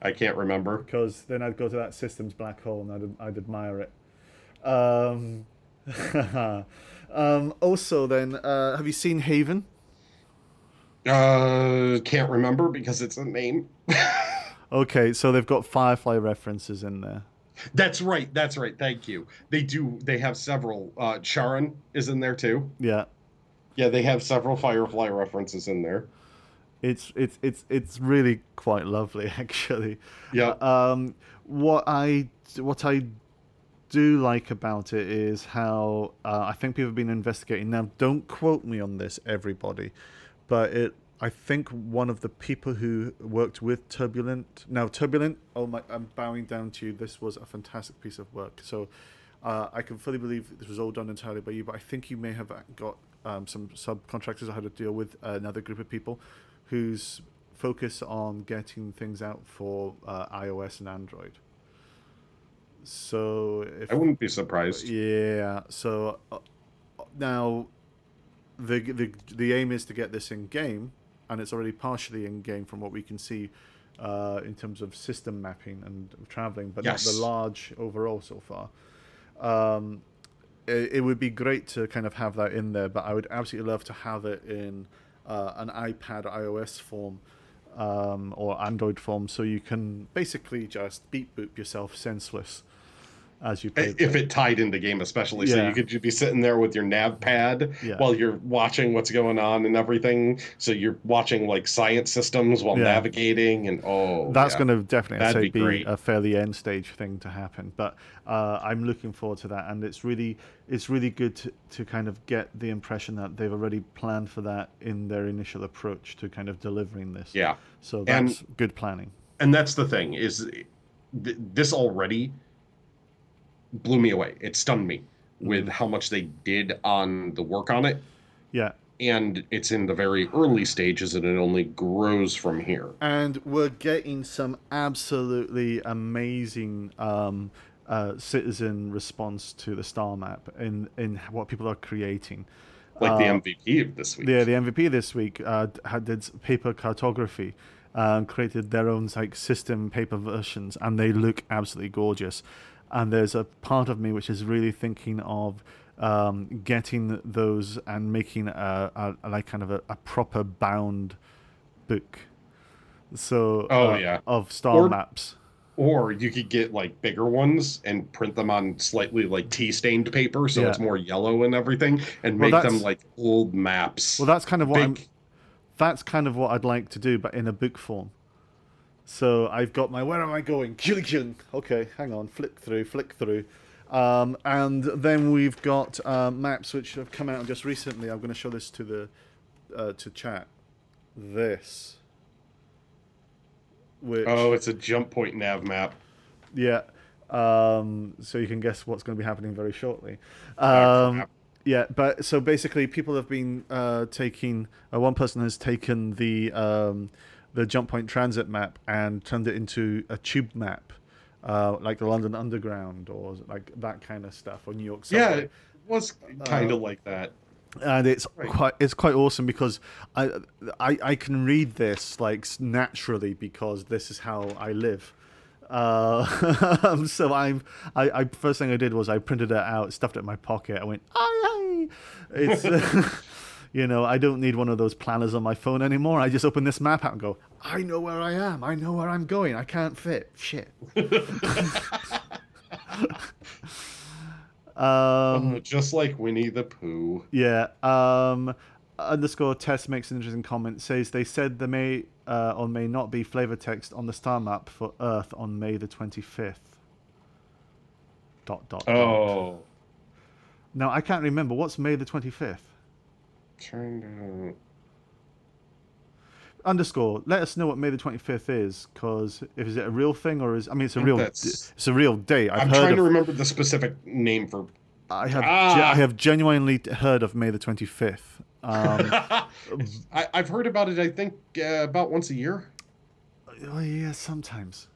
I can't remember. Because then I'd go to that system's black hole and I'd, I'd admire it. Um, um, also then, uh, have you seen Haven? Uh, can't remember because it's a name. Okay, so they've got Firefly references in there. That's right, that's right, thank you. They do, they have several. Uh, Charon is in there too. Yeah. Yeah, they have several Firefly references in there. It's it's it's it's really quite lovely, actually. Yeah. Um, what I what I do like about it is how uh, I think people have been investigating. Now, don't quote me on this, everybody, but it. I think one of the people who worked with Turbulent. Now, Turbulent. Oh my! I'm bowing down to you. This was a fantastic piece of work. So, uh, I can fully believe this was all done entirely by you. But I think you may have got. Um, some subcontractors I had to deal with, uh, another group of people whose focus on getting things out for uh, iOS and Android. So if, I wouldn't be surprised. Yeah. So uh, now the, the the aim is to get this in game, and it's already partially in game from what we can see uh, in terms of system mapping and traveling, but yes. Not the large overall so far. Um, It would be great to kind of have that in there, but I would absolutely love to have it in uh, an iPad or iOS form um, or Android form, so you can basically just beep boop yourself senseless as you play. If it tied into game, especially, yeah. So you could you'd be sitting there with your nav pad yeah. while you're watching what's going on and everything. So you're watching like science systems while yeah. navigating, and oh, that's yeah. going to definitely That'd say, be, be a fairly end stage thing to happen. But uh, I'm looking forward to that, and it's really it's really good to, to kind of get the impression that they've already planned for that in their initial approach to kind of delivering this. Yeah, so that's and, good planning. And that's the thing is. th this already blew me away. It stunned me with how much they did on the work on it. Yeah. And it's in the very early stages, and it only grows from here. And we're getting some absolutely amazing um, uh, citizen response to the star map in, in what people are creating. Like uh, the M V P of this week. Yeah, the M V P this week uh, had, did paper cartography, uh, created their own like system paper versions, and they look absolutely gorgeous. And there's a part of me which is really thinking of um, getting those and making a, a, a like kind of a, a proper bound book. So oh, uh, yeah. of star or, maps. Or you could get like bigger ones and print them on slightly like tea stained paper, so yeah. it's more yellow and everything, and well, make them like old maps. Well, that's kind of what Big. I'm, that's kind of what I'd like to do, but in a book form. So I've got my, where am I going? Okay, hang on, flick through, flick through. Um, and then we've got uh, maps which have come out just recently. I'm going to show this to the uh, to chat. This. Which, oh, it's a jump point nav map. Yeah. Um, so you can guess what's going to be happening very shortly. Um, yeah, but so basically people have been uh, taking, uh, one person has taken the... Um, the jump point transit map and turned it into a tube map, uh, like the London Underground or like that kind of stuff, or New York City. Yeah, it was kind of uh, like that. And it's right. quite it's quite awesome because I, I I can read this like naturally because this is how I live. Uh, so I'm I, I first thing I did was I printed it out, stuffed it in my pocket. I went, aye, aye. It's. Uh, You know, I don't need one of those planners on my phone anymore. I just open this map out and go, I know where I am. I know where I'm going. I can't fit. Shit. um, just like Winnie the Pooh. Yeah. Um, underscore test makes an interesting comment. Says they said there may uh, or may not be flavor text on the star map for Earth on May the twenty-fifth. Dot, dot, oh. Dot. Now, I can't remember. What's May the twenty-fifth? Trying to underscore. Let us know what May the twenty-fifth is, because if is it a real thing or is I mean it's a real That's... it's a real day. I've I'm heard trying of, to remember the specific name for. I have ah! ge I have genuinely heard of May the twenty-fifth. Um, I, I've heard about it. I think uh, about once a year. Oh yeah, sometimes.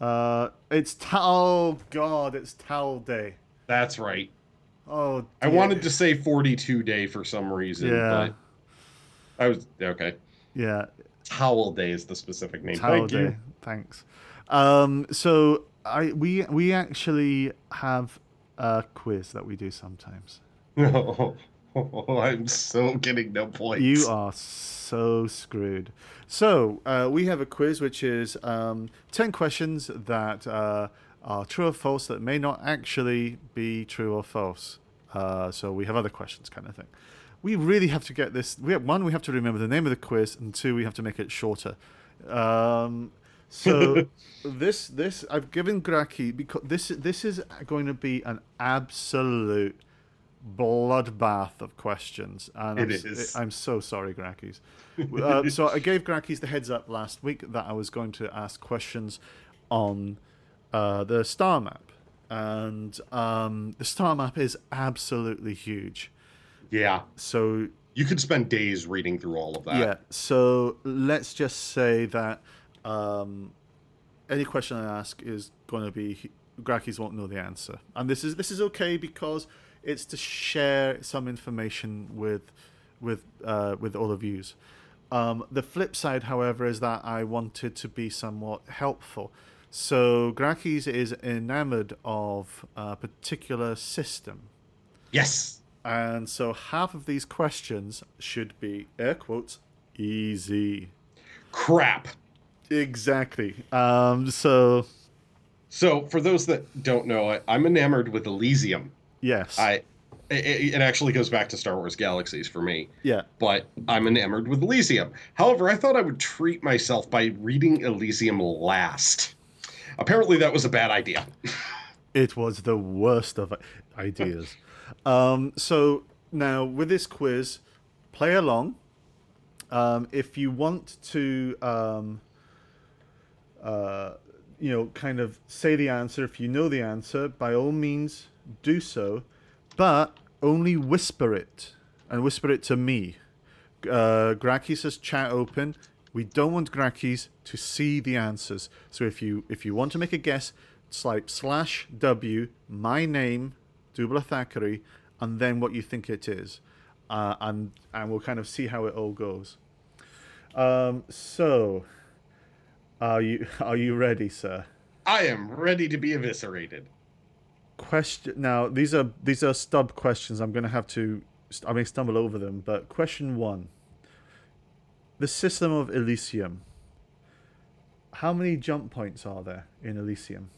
Uh, it's Tao. Oh, God, it's Tao Day. That's right. Oh, dear. I wanted to say forty-two day for some reason, yeah. but I was okay. Yeah, Towel Day is the specific name. Towel Thank Day. You. Thanks. Um, so I we we actually have a quiz that we do sometimes. Oh, oh I'm so getting no points. You are so screwed. So uh, we have a quiz which is um, ten questions that. Uh, are true or false that may not actually be true or false. Uh, so we have other questions kind of thing. We really have to get this. We have, one, we have to remember the name of the quiz, and two, we have to make it shorter. Um, so this, this I've given Graki, because this, this is going to be an absolute bloodbath of questions. And it I'm, is. It, I'm so sorry, Grakis. Uh, so I gave Grakis the heads up last week that I was going to ask questions on... Uh, the star map, and um, the star map is absolutely huge. Yeah. So you could spend days reading through all of that. Yeah. So let's just say that um, any question I ask is going to be Grakis won't know the answer, and this is this is okay because it's to share some information with with uh, with all of yous. Um, the flip side, however, is that I wanted to be somewhat helpful. So Grakis is enamored of a particular system. Yes. And so half of these questions should be, air quotes, easy. Crap. Exactly. Um, so. So for those that don't know, I, I'm enamored with Elysium. Yes. I. It, it actually goes back to Star Wars Galaxies for me. Yeah. But I'm enamored with Elysium. However, I thought I would treat myself by reading Elysium last. Apparently, that was a bad idea. It was the worst of ideas. um, so now, with this quiz, play along. Um, if you want to um, uh, you know, kind of say the answer if you know the answer. By all means, do so, but only whisper it, and whisper it to me. Uh, Gracchi says chat open. We don't want Gracchis to see the answers. So if you if you want to make a guess, like slash W, my name, Dubla Thackeray, and then what you think it is, uh, and and we'll kind of see how it all goes. Um, so, are you are you ready, sir? I am ready to be eviscerated. Question. Now these are these are stub questions. I'm going to have to. I may stumble over them, but question one: the system of Elysium. How many jump points are there in Elysium?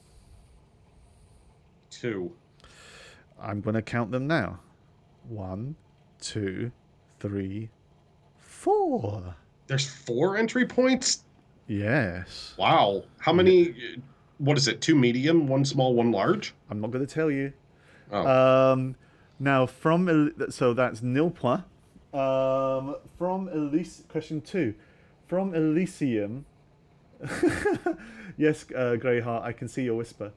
Two. I'm going to count them now. One, two, three, four. There's four entry points? Yes. Wow. How many? What is it? Two medium, one small, one large? I'm not going to tell you. Oh. Um, now, from... So that's nil point. Um, from Elysium... Question two. From Elysium... Yes, uh, Greyheart, I can see your whisper.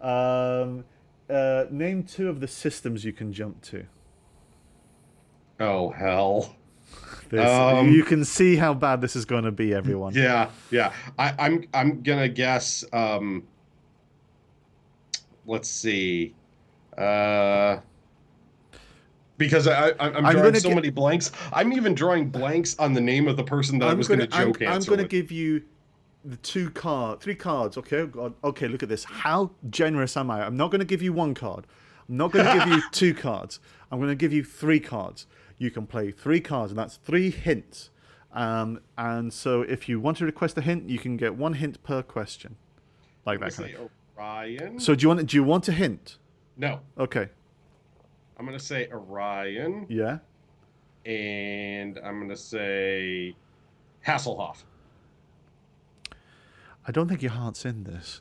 Um, uh, name two of the systems you can jump to. Oh, hell. This, um, you can see how bad this is going to be, everyone. Yeah, yeah. I, I'm I'm going to guess, um, let's see, uh, because I, I'm, I'm drawing I'm so gi- many blanks. I'm even drawing blanks on the name of the person that I'm I was going to joke I'm, answer I'm going to give you the two card, three cards, okay? God, okay, look at this. How generous am I? I'm not going to give you one card. I'm not going to give you two cards. I'm going to give you three cards. You can play three cards, and that's three hints. Um, and so if you want to request a hint, you can get one hint per question. Like that kind of. Orion. So do you want do you want a hint? No. Okay. I'm going to say Orion. Yeah. And I'm going to say Hasselhoff. I don't think your heart's in this.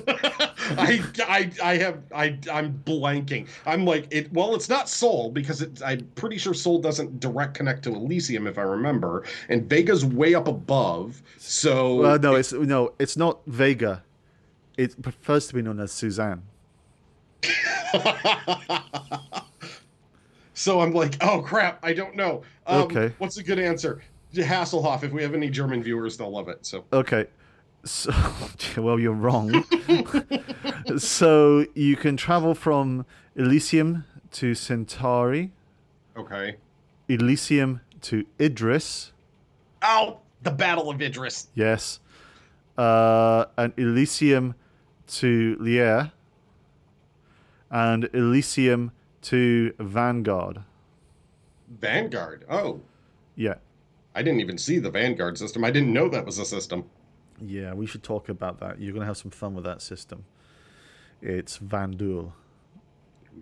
I, I, I have, I, I'm blanking. I'm like, it. Well, it's not Sol, because it, I'm pretty sure Sol doesn't direct connect to Elysium, if I remember. And Vega's way up above, so... Uh, no, it's, it's no, it's not Vega. It prefers to be known as Suzanne. So I'm like, oh, crap, I don't know. Um, okay. What's a good answer? Hasselhoff. If we have any German viewers, they'll love it. So okay, so well, you're wrong. So you can travel from Elysium to Centauri. Okay. Elysium to Idris. Oh, the Battle of Idris. Yes. Uh, and Elysium to Lier. And Elysium to Vanguard. Vanguard. Oh. Yeah. I didn't even see the Vanguard system. I didn't know that was a system. Yeah, we should talk about that. You're going to have some fun with that system. It's Vanduul.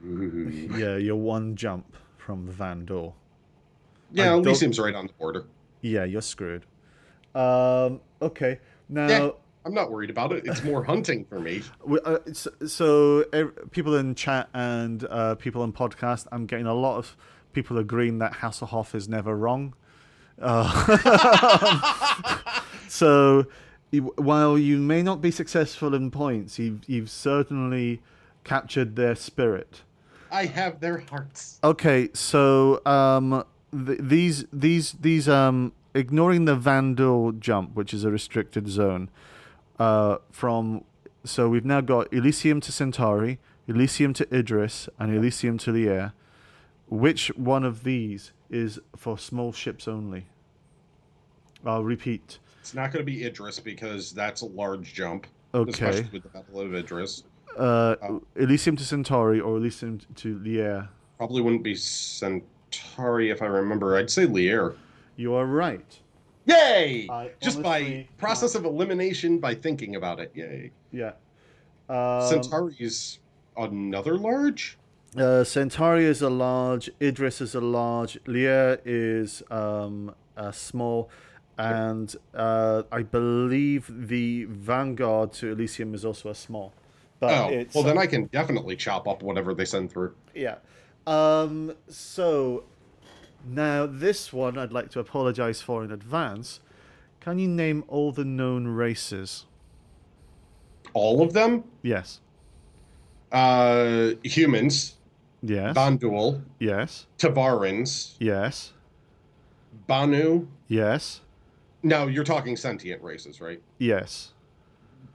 Ooh. Yeah, you're one jump from Vanduul. Yeah, Elysium's right on the border. Yeah, you're screwed. Um, okay, now... Yeah, I'm not worried about it. It's more hunting for me. Uh, so, so uh, people in chat and uh, people in podcast, I'm getting a lot of people agreeing that Hasselhoff is never wrong. Uh, so while you may not be successful in points, you've, you've certainly captured their spirit. I have their hearts. Okay, so um, th- these these these um, ignoring the Vanduul jump, which is a restricted zone, uh, from so we've now got Elysium to Centauri, Elysium to Idris, and Elysium to Lier. Which one of these is for small ships only? I'll repeat. It's not going to be Idris, because that's a large jump. Okay. Especially with the Battle of Idris. Uh, uh, Elysium to Centauri or Elysium to Lier? Probably wouldn't be Centauri if I remember. I'd say Lier. You are right. Yay! I Just by process of elimination by thinking about it. Yay. Yeah. Um, Centauri is another large? Uh, Centauri is a large, Idris is a large, Lier is um, a small, and uh, I believe the Vanguard to Elysium is also a small. But oh, it's, well then I can definitely chop up whatever they send through. Yeah. Um, so, now this one I'd like to apologize for in advance. Can you name all the known races? All of them? Yes. Uh, humans. Yes. Vanduul. Yes. Tevarins. Yes. Banu. Yes. Now, you're talking sentient races, right? Yes.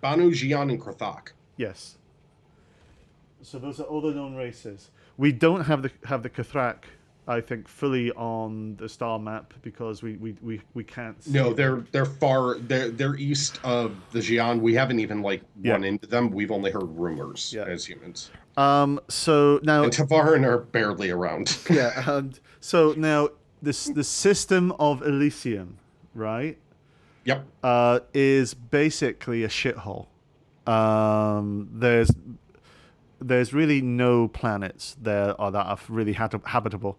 Banu, Xi'an, and Croshaw. Yes. So those are all the known races. We don't have the have the Croshaw, I think, fully on the star map because we we, we, we can't see. No, they're they're far they're they're east of the Xi'an. We haven't even like yeah. run into them. We've only heard rumors yeah. as humans. Um so now and Tevarin are barely around. Yeah, and so now this the system of Elysium, right? Yep. Uh is basically a shithole. Um there's There's really no planets there that are really habitable.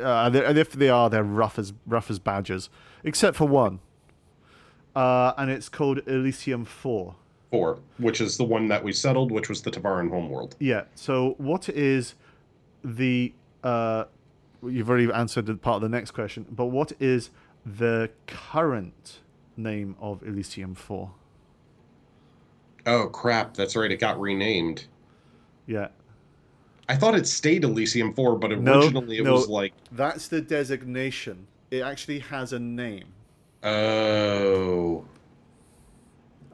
Uh, and if they are, they're rough as rough as badgers, except for one. Uh, and it's called Elysium four. four, which is the one that we settled, which was the Tevarin homeworld. Yeah. So what is the... Uh, you've already answered part of the next question, but what is the current name of Elysium four? Oh, crap. That's right. It got renamed. Yeah, I thought it stayed Elysium four, but originally no, it no, was like that's the designation. It actually has a name. Oh,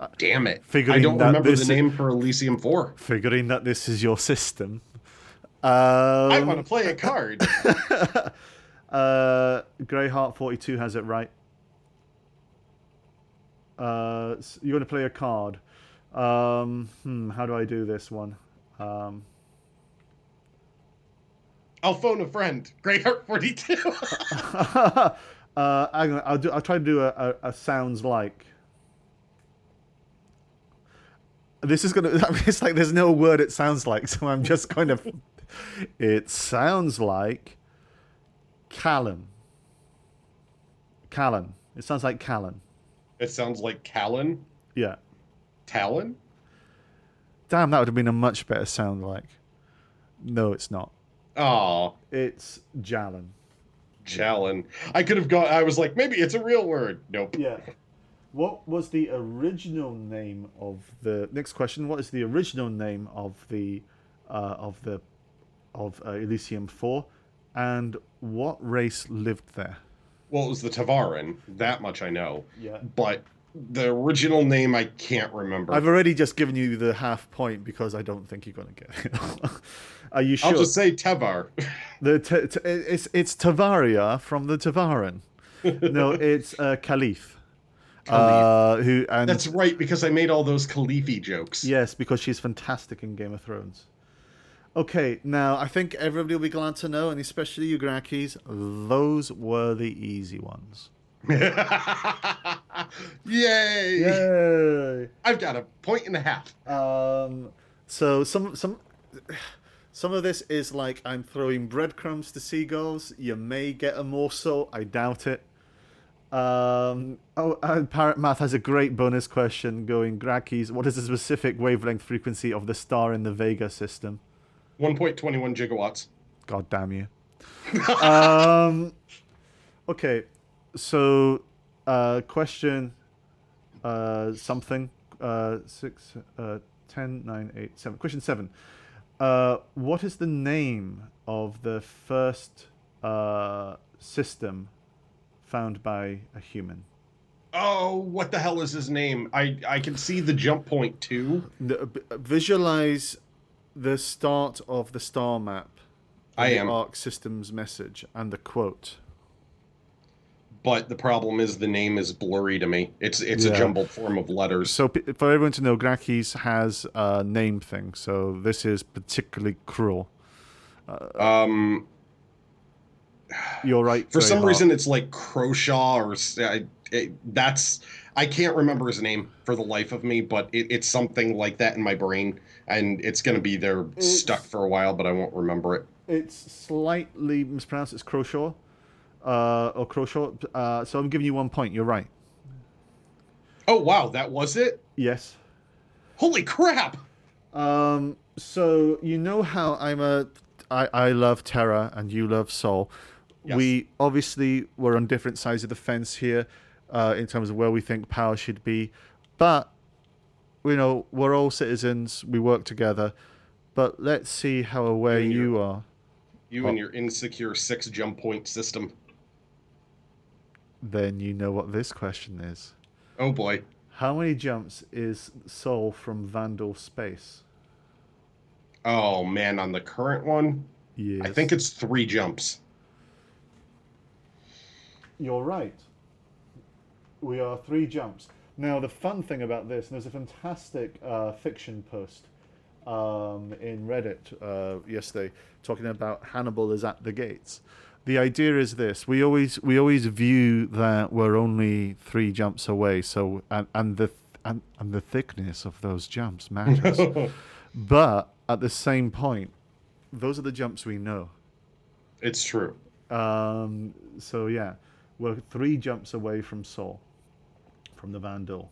uh, damn it! Figuring I don't that remember the name is, for Elysium four. Figuring that this is your system. Um, I want to play a card. uh, Greyheart forty-two has it right. Uh, so you want to play a card? Um, hmm, how do I do this one? Um, I'll phone a friend. Greyheart forty-two. uh, I'll, do, I'll try to do a, a, a sounds like. This is gonna. It's like there's no word. It sounds like. So I'm just going to. It sounds like. Callan. Callan. It sounds like Callan. It sounds like Callan. Yeah. Talon. Damn, that would have been a much better sound like. No, it's not. Oh. It's Jallan. Jallan. I could have gone, I was like, maybe it's a real word. Nope. Yeah. What was the original name of the, next question, what is the original name of the, uh, of the, of uh, Elysium four? And what race lived there? Well, it was the Tevarin. That much I know. Yeah. But... the original name I can't remember. I've already just given you the half point because I don't think you're going to get it. Are you sure? I'll just say Tevar. The te- te- it's it's Tevaria from the Tevarin. No, it's uh, Caliph. Caliph. Uh, who? And that's right, because I made all those Khaleesi jokes. Yes, because she's fantastic in Game of Thrones. Okay, now I think everybody will be glad to know, and especially you Grakis, those were the easy ones. Yay! Yay! I've got a point and a half. Um, so some some some of this is like I'm throwing breadcrumbs to seagulls. You may get a morsel. I doubt it. Um, oh, and Parrot Math has a great bonus question going. Grakis, what is the specific wavelength frequency of the star in the Vega system? One point twenty one gigawatts. God damn you. um, okay. So, uh, question, uh, something, uh, six, uh, ten, nine, eight, seven. Question seven. Uh, what is the name of the first uh, system found by a human? Oh, what the hell is his name? I, I can see the jump point too. The, visualize the start of the star map. I am. The Arc Systems message and the quote. But the problem is the name is blurry to me. It's it's yeah. a jumbled form of letters. So p- for everyone to know, Grakis has a name thing. So this is particularly cruel. Uh, um, you're right. For some hard. reason, it's like Croshaw or I, it, that's I can't remember his name for the life of me. But it, it's something like that in my brain, and it's going to be there it's, stuck for a while. But I won't remember it. It's slightly mispronounced. It's Croshaw. Uh, or Croshaw. Uh, so I'm giving you one point. You're right. Oh, wow. That was it? Yes. Holy crap. Um, so you know how I'm a, I, I love Terra and you love Sol. Yes. We obviously were on different sides of the fence here. uh, in terms of where we think power should be. But, you know, we're all citizens. We work together. But let's see how aware you, you your, are. You oh. and your insecure six jump point system. Then you know what this question is. Oh, boy. How many jumps is Sol from Vanduul space? Oh, man, on the current one? Yes. I think it's three jumps. You're right. We are three jumps. Now, the fun thing about this, and there's a fantastic uh, fiction post um, in Reddit uh, yesterday talking about Hannibal is at the gates. The idea is this: we always we always view that we're only three jumps away. So and and the and, and the thickness of those jumps matters. But at the same point, those are the jumps we know. It's true. Um, so yeah, we're three jumps away from Sol, from the Vanduul.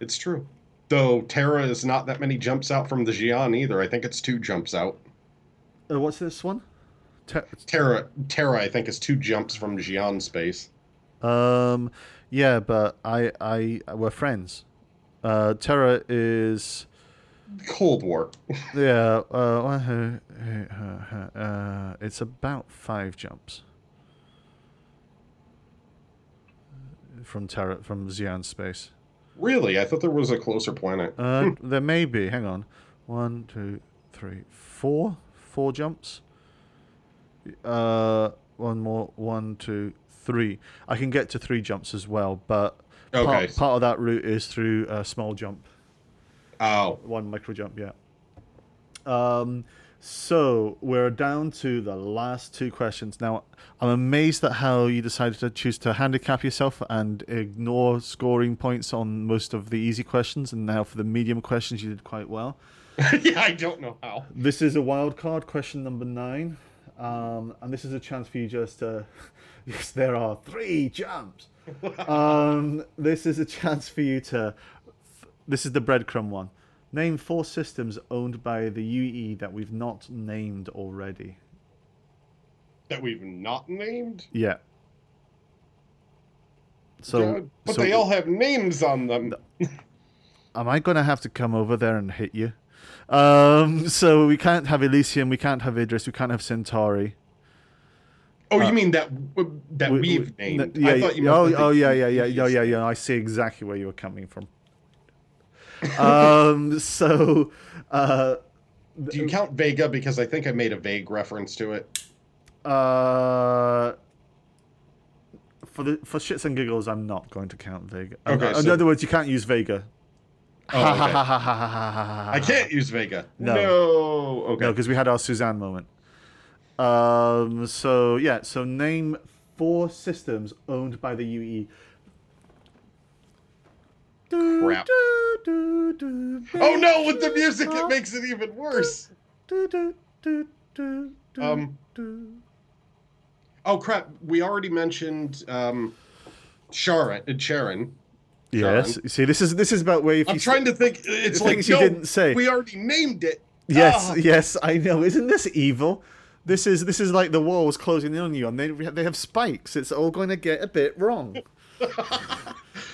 It's true. Though Terra is not that many jumps out from the Xi'an either. I think it's two jumps out. Uh, what's this one? Ter- Terra, Terra, I think, is two jumps from Xi'an space. Um, yeah, but I, I, we're friends. Uh, Terra is Cold War. Yeah, uh, uh, it's about five jumps from Terra, from Xi'an space. Really, I thought there was a closer planet. Uh, there may be. Hang on, one, two, three, four, four jumps. Uh, one more, one, two, three. I can get to three jumps as well, but okay. part, part of that route is through a small jump. Oh. One micro jump, yeah. Um, so we're down to the last two questions. Now, I'm amazed at how you decided to choose to handicap yourself and ignore scoring points on most of the easy questions, and now for the medium questions, you did quite well. Yeah, I don't know how. This is a wild card, question number nine. Um, and this is a chance for you just to... Yes, there are three jumps. um, this is a chance for you to... This is the breadcrumb one. Name four systems owned by the U E E that we've not named already. That we've not named? Yeah. So, God, But so, they all have names on them. Am I going to have to come over there and hit you? Um, so we can't have Elysium, we can't have Idris, we can't have Centauri. Oh, uh, you mean that that we, we've we, named? Yeah, I thought you oh, oh yeah, yeah, yeah, yeah, yeah, yeah. I see exactly where you were coming from. um, so, uh, do you count Vega? Because I think I made a vague reference to it. Uh, for the for shits and giggles, I'm not going to count Vega. Okay, so, in other words, you can't use Vega. Oh, okay. I can't use Vega. No. no. Okay. No, because we had our Suzanne moment. Um, so, yeah. So, name four systems owned by the U E E. Crap. Do, do, do, do, oh, no. With the music, it makes it even worse. Do, do, do, do, do, um, do. Oh, crap. We already mentioned um, Charon. Uh, Charon. Yes. See, this is this is about where. If I'm you trying st- to think. It's like no, you didn't say. We already named it. Yes, ah. yes, I know. Isn't this evil? This is this is like the walls closing in on you, and they they have spikes. It's all going to get a bit wrong.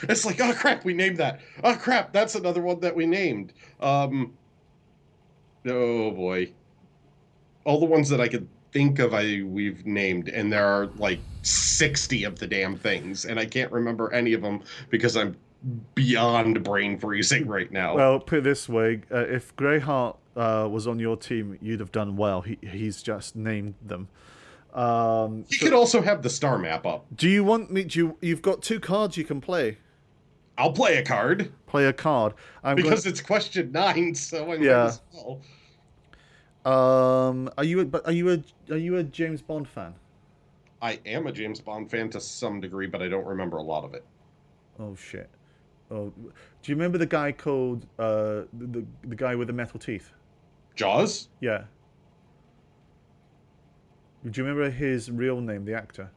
It's like, oh crap, we named that. Oh crap, that's another one that we named. Um. Oh boy, all the ones that I could think of, I we've named, and there are like sixty of the damn things, and I can't remember any of them because I'm beyond brain freezing right now. Well, put it this way, uh, if Greyheart uh, was on your team, you'd have done well. He he's just named them. Um, you so, could also have the star map up. Do you want me? Do you, you've got two cards you can play. I'll play a card. Play a card. I'm because gonna... it's question nine, so I might yeah. as well. Um, are you a, are you a are you a James Bond fan? I am a James Bond fan to some degree, but I don't remember a lot of it. Oh shit! Oh, do you remember the guy called uh, the the guy with the metal teeth? Jaws? Yeah. Do you remember his real name, the actor?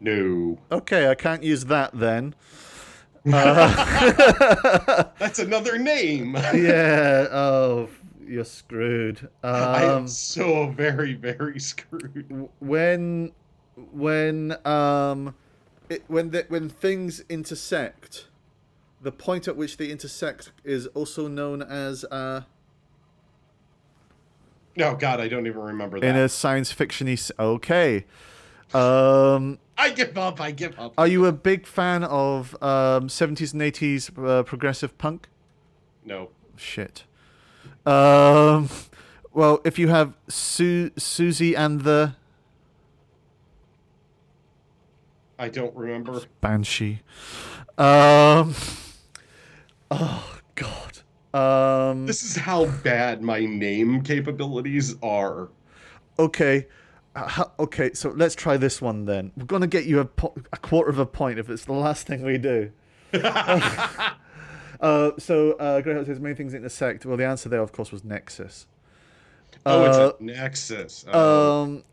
No. Okay, I can't use that then. Uh, that's another name. Yeah. Oh. You're screwed. Um, I am so very, very screwed. When, when, um, it, when the, when things intersect, the point at which they intersect is also known as. Uh, oh God, I don't even remember that. In a science fiction-y... Okay. Um, I give up. I give up. Are you a big fan of um, seventies and eighties uh, progressive punk? No. Shit. Um, well, if you have Su- Susie and the... I don't remember. Banshee. Um, oh, God. Um, this is how bad my name capabilities are. Okay. Uh, okay, so let's try this one then. We're going to get you a, po- a quarter of a point if it's the last thing we do. uh, Uh, so, uh, Greyhawk says, many things intersect. Well, the answer there, of course, was Nexus. Oh, uh, it's a Nexus. Oh. Um,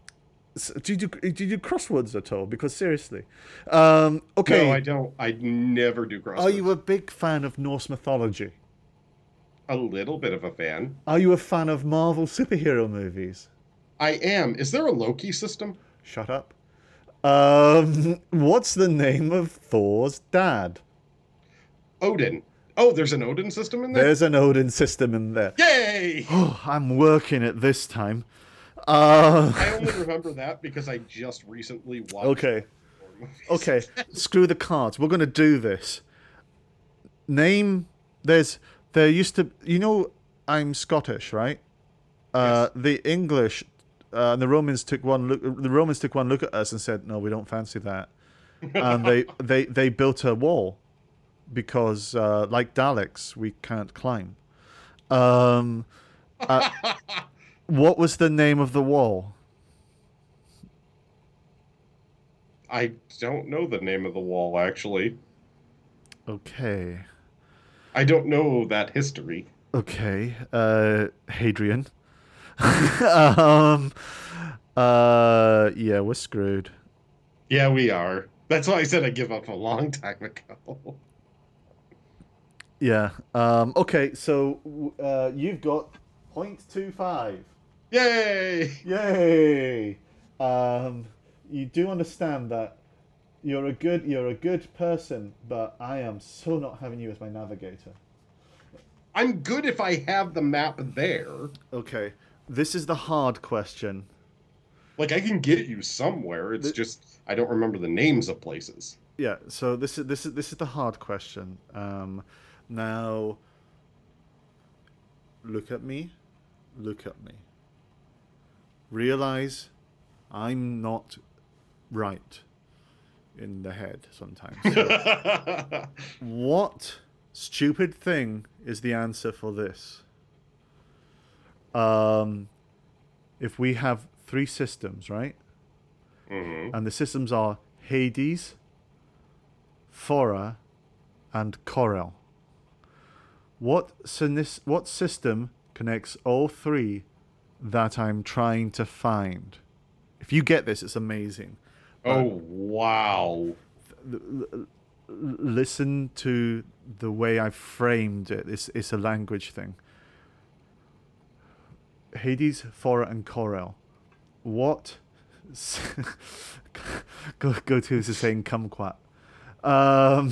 so do you do, do you do crosswords at all? Because seriously. Um, okay. No, I don't. I never do crosswords. Are you a big fan of Norse mythology? A little bit of a fan. Are you a fan of Marvel superhero movies? I am. Is there a Loki system? Shut up. Um, what's the name of Thor's dad? Odin. Oh, there's an Odin system in there? There's an Odin system in there. Yay! Oh, I'm working it this time. Uh... I only remember that because I just recently watched... Okay. Okay, screw the cards. We're going to do this. Name... There's... There used to... You know, I'm Scottish, right? Uh, yes. The English uh, and the Romans took one look... The Romans took one look at us and said, no, we don't fancy that. And they, they, they built a wall. Because, uh, like Daleks, we can't climb. Um, uh, what was the name of the wall? I don't know the name of the wall, actually. Okay. I don't know that history. Okay. Uh, Hadrian. um, uh, yeah, we're screwed. Yeah, we are. That's why I said I give up a long time ago. Yeah. Um, okay, so uh, you've got zero point two five. Yay! Yay! Um, you do understand that you're a good you're a good person, but I am so not having you as my navigator. I'm good if I have the map there. Okay. This is the hard question. Like I can get you somewhere. It's the- just I don't remember the names of places. Yeah. So this is this is this is the hard question. Um, Now, look at me, look at me. Realize I'm not right in the head sometimes. So what stupid thing is the answer for this? Um, if we have three systems, right? Mm-hmm. And the systems are Hades, Thora, and Corel. What, sinis- what system connects all three that I'm trying to find? If you get this, it's amazing. Oh, um, wow. Th- l- listen to the way I framed it. It's, it's a language thing. Hades, Thora, and Corel. What... go, go to this is saying kumquat. Um,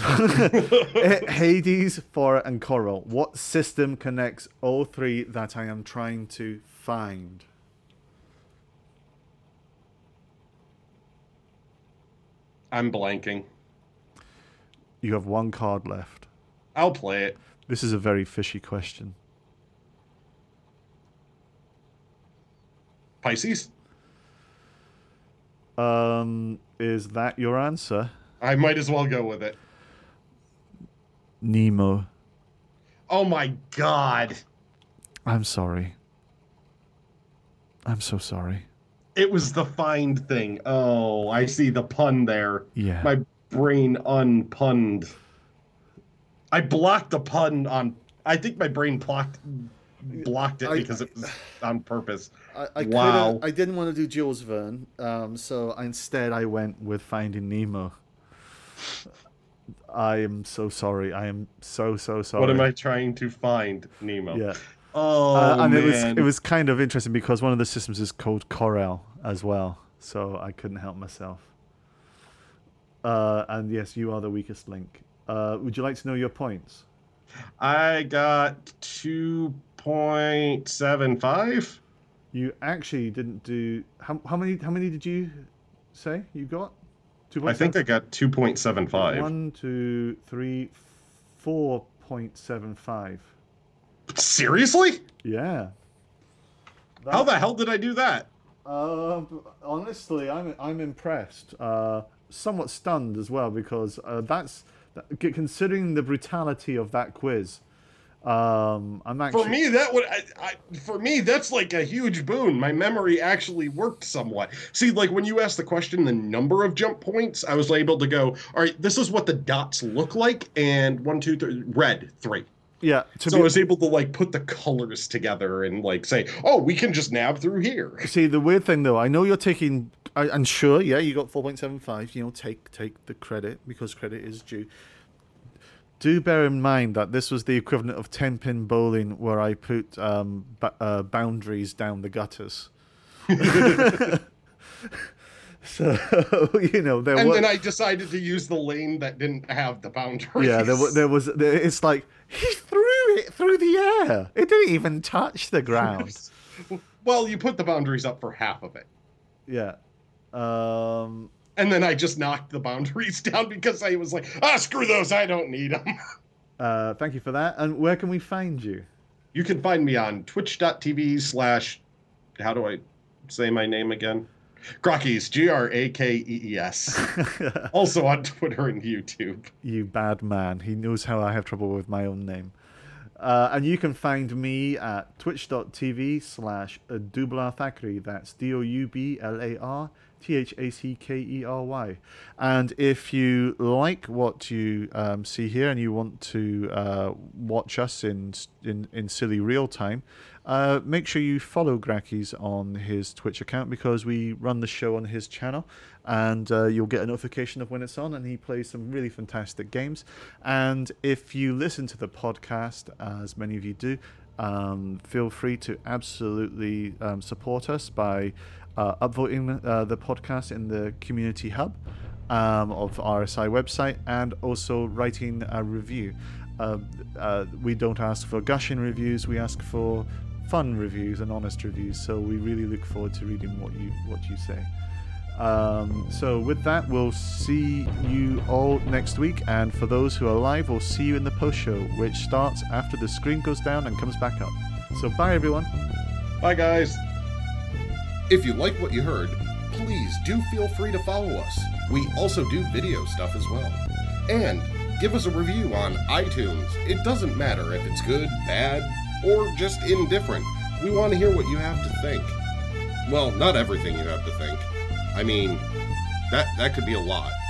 Hades, Thora, and Corel. What system connects all three that I am trying to find? I'm blanking. You have one card left. I'll play it. This is a very fishy question. Pisces? Um, is that your answer? I might as well go with it. Nemo. Oh my God. I'm sorry. I'm so sorry. It was the find thing. Oh, I see the pun there. Yeah. My brain unpunned. I blocked the pun on... I think my brain blocked blocked it I, because I, it was on purpose. I, I wow. I didn't want to do Jules Verne, um, so instead I went with Finding Nemo. I am so sorry. I am so so sorry. What am I trying to find, Nemo? Yeah. Oh uh, and man. It was it was kind of interesting because one of the systems is called Corel as well, so I couldn't help myself. Uh, and yes, you are the weakest link. Uh, would you like to know your points? I got two point seven five. You actually didn't do... How, how many How many did you say you got? two. I think I got two point seven five. One, two, three, four point seven five. Seriously? Yeah. That, how the hell did I do that? Uh, honestly, I'm I'm impressed. Uh, somewhat stunned as well, because uh, that's... Considering the brutality of that quiz, um, I'm actually... For me, that would, I, I, for me, that's like a huge boon. My memory actually worked somewhat. See, like when you asked the question, the number of jump points, I was able to go, all right, this is what the dots look like, and one, two, three, red, three. Yeah. So be... I was able to like put the colors together and like say, oh, we can just nab through here. See, the weird thing though, I know you're taking... I, and sure, yeah, you got four point seven five. You know, take take the credit because credit is due. Do bear in mind that this was the equivalent of ten-pin bowling, where I put um, ba- uh, boundaries down the gutters. So you know, there and was... then I decided to use the lane that didn't have the boundaries. Yeah, there was. There was there, it's like he threw it through the air. It didn't even touch the ground. Well, you put the boundaries up for half of it. Yeah. Um, and then I just knocked the boundaries down because I was like, ah, screw those, I don't need them. Uh, thank you for that. And where can we find you? You can find me on twitch.tv slash, how do I say my name again? Grockies, G R A K E E S. Also on Twitter and YouTube. You bad man. He knows how I have trouble with my own name. Uh, and you can find me at twitch.tv slash doublarthackery. That's D O U B L A R T H A C K E R Y. And if you like what you um, see here and you want to uh, watch us in, in, in silly real time, uh, make sure you follow Grackies on his Twitch account, because we run the show on his channel. And uh, you'll get a notification of when it's on, and he plays some really fantastic games. And if you listen to the podcast, as many of you do, um, feel free to absolutely um, support us by uh, upvoting uh, the podcast in the community hub um, of R S I website, and also writing a review. Uh, uh, we don't ask for gushing reviews, we ask for fun reviews and honest reviews, so we really look forward to reading what you what you say. Um, so with that, we'll see you all next week, and for those who are live, we'll see you in the post show, which starts after the screen goes down and comes back up. So bye everyone. Bye guys. If you like what you heard, please do feel free to follow us. We also do video stuff as well. And give us a review on iTunes. It doesn't matter if it's good, bad, or just indifferent. We want to hear what you have to think. Well, not everything you have to think. I mean, that that could be a lot.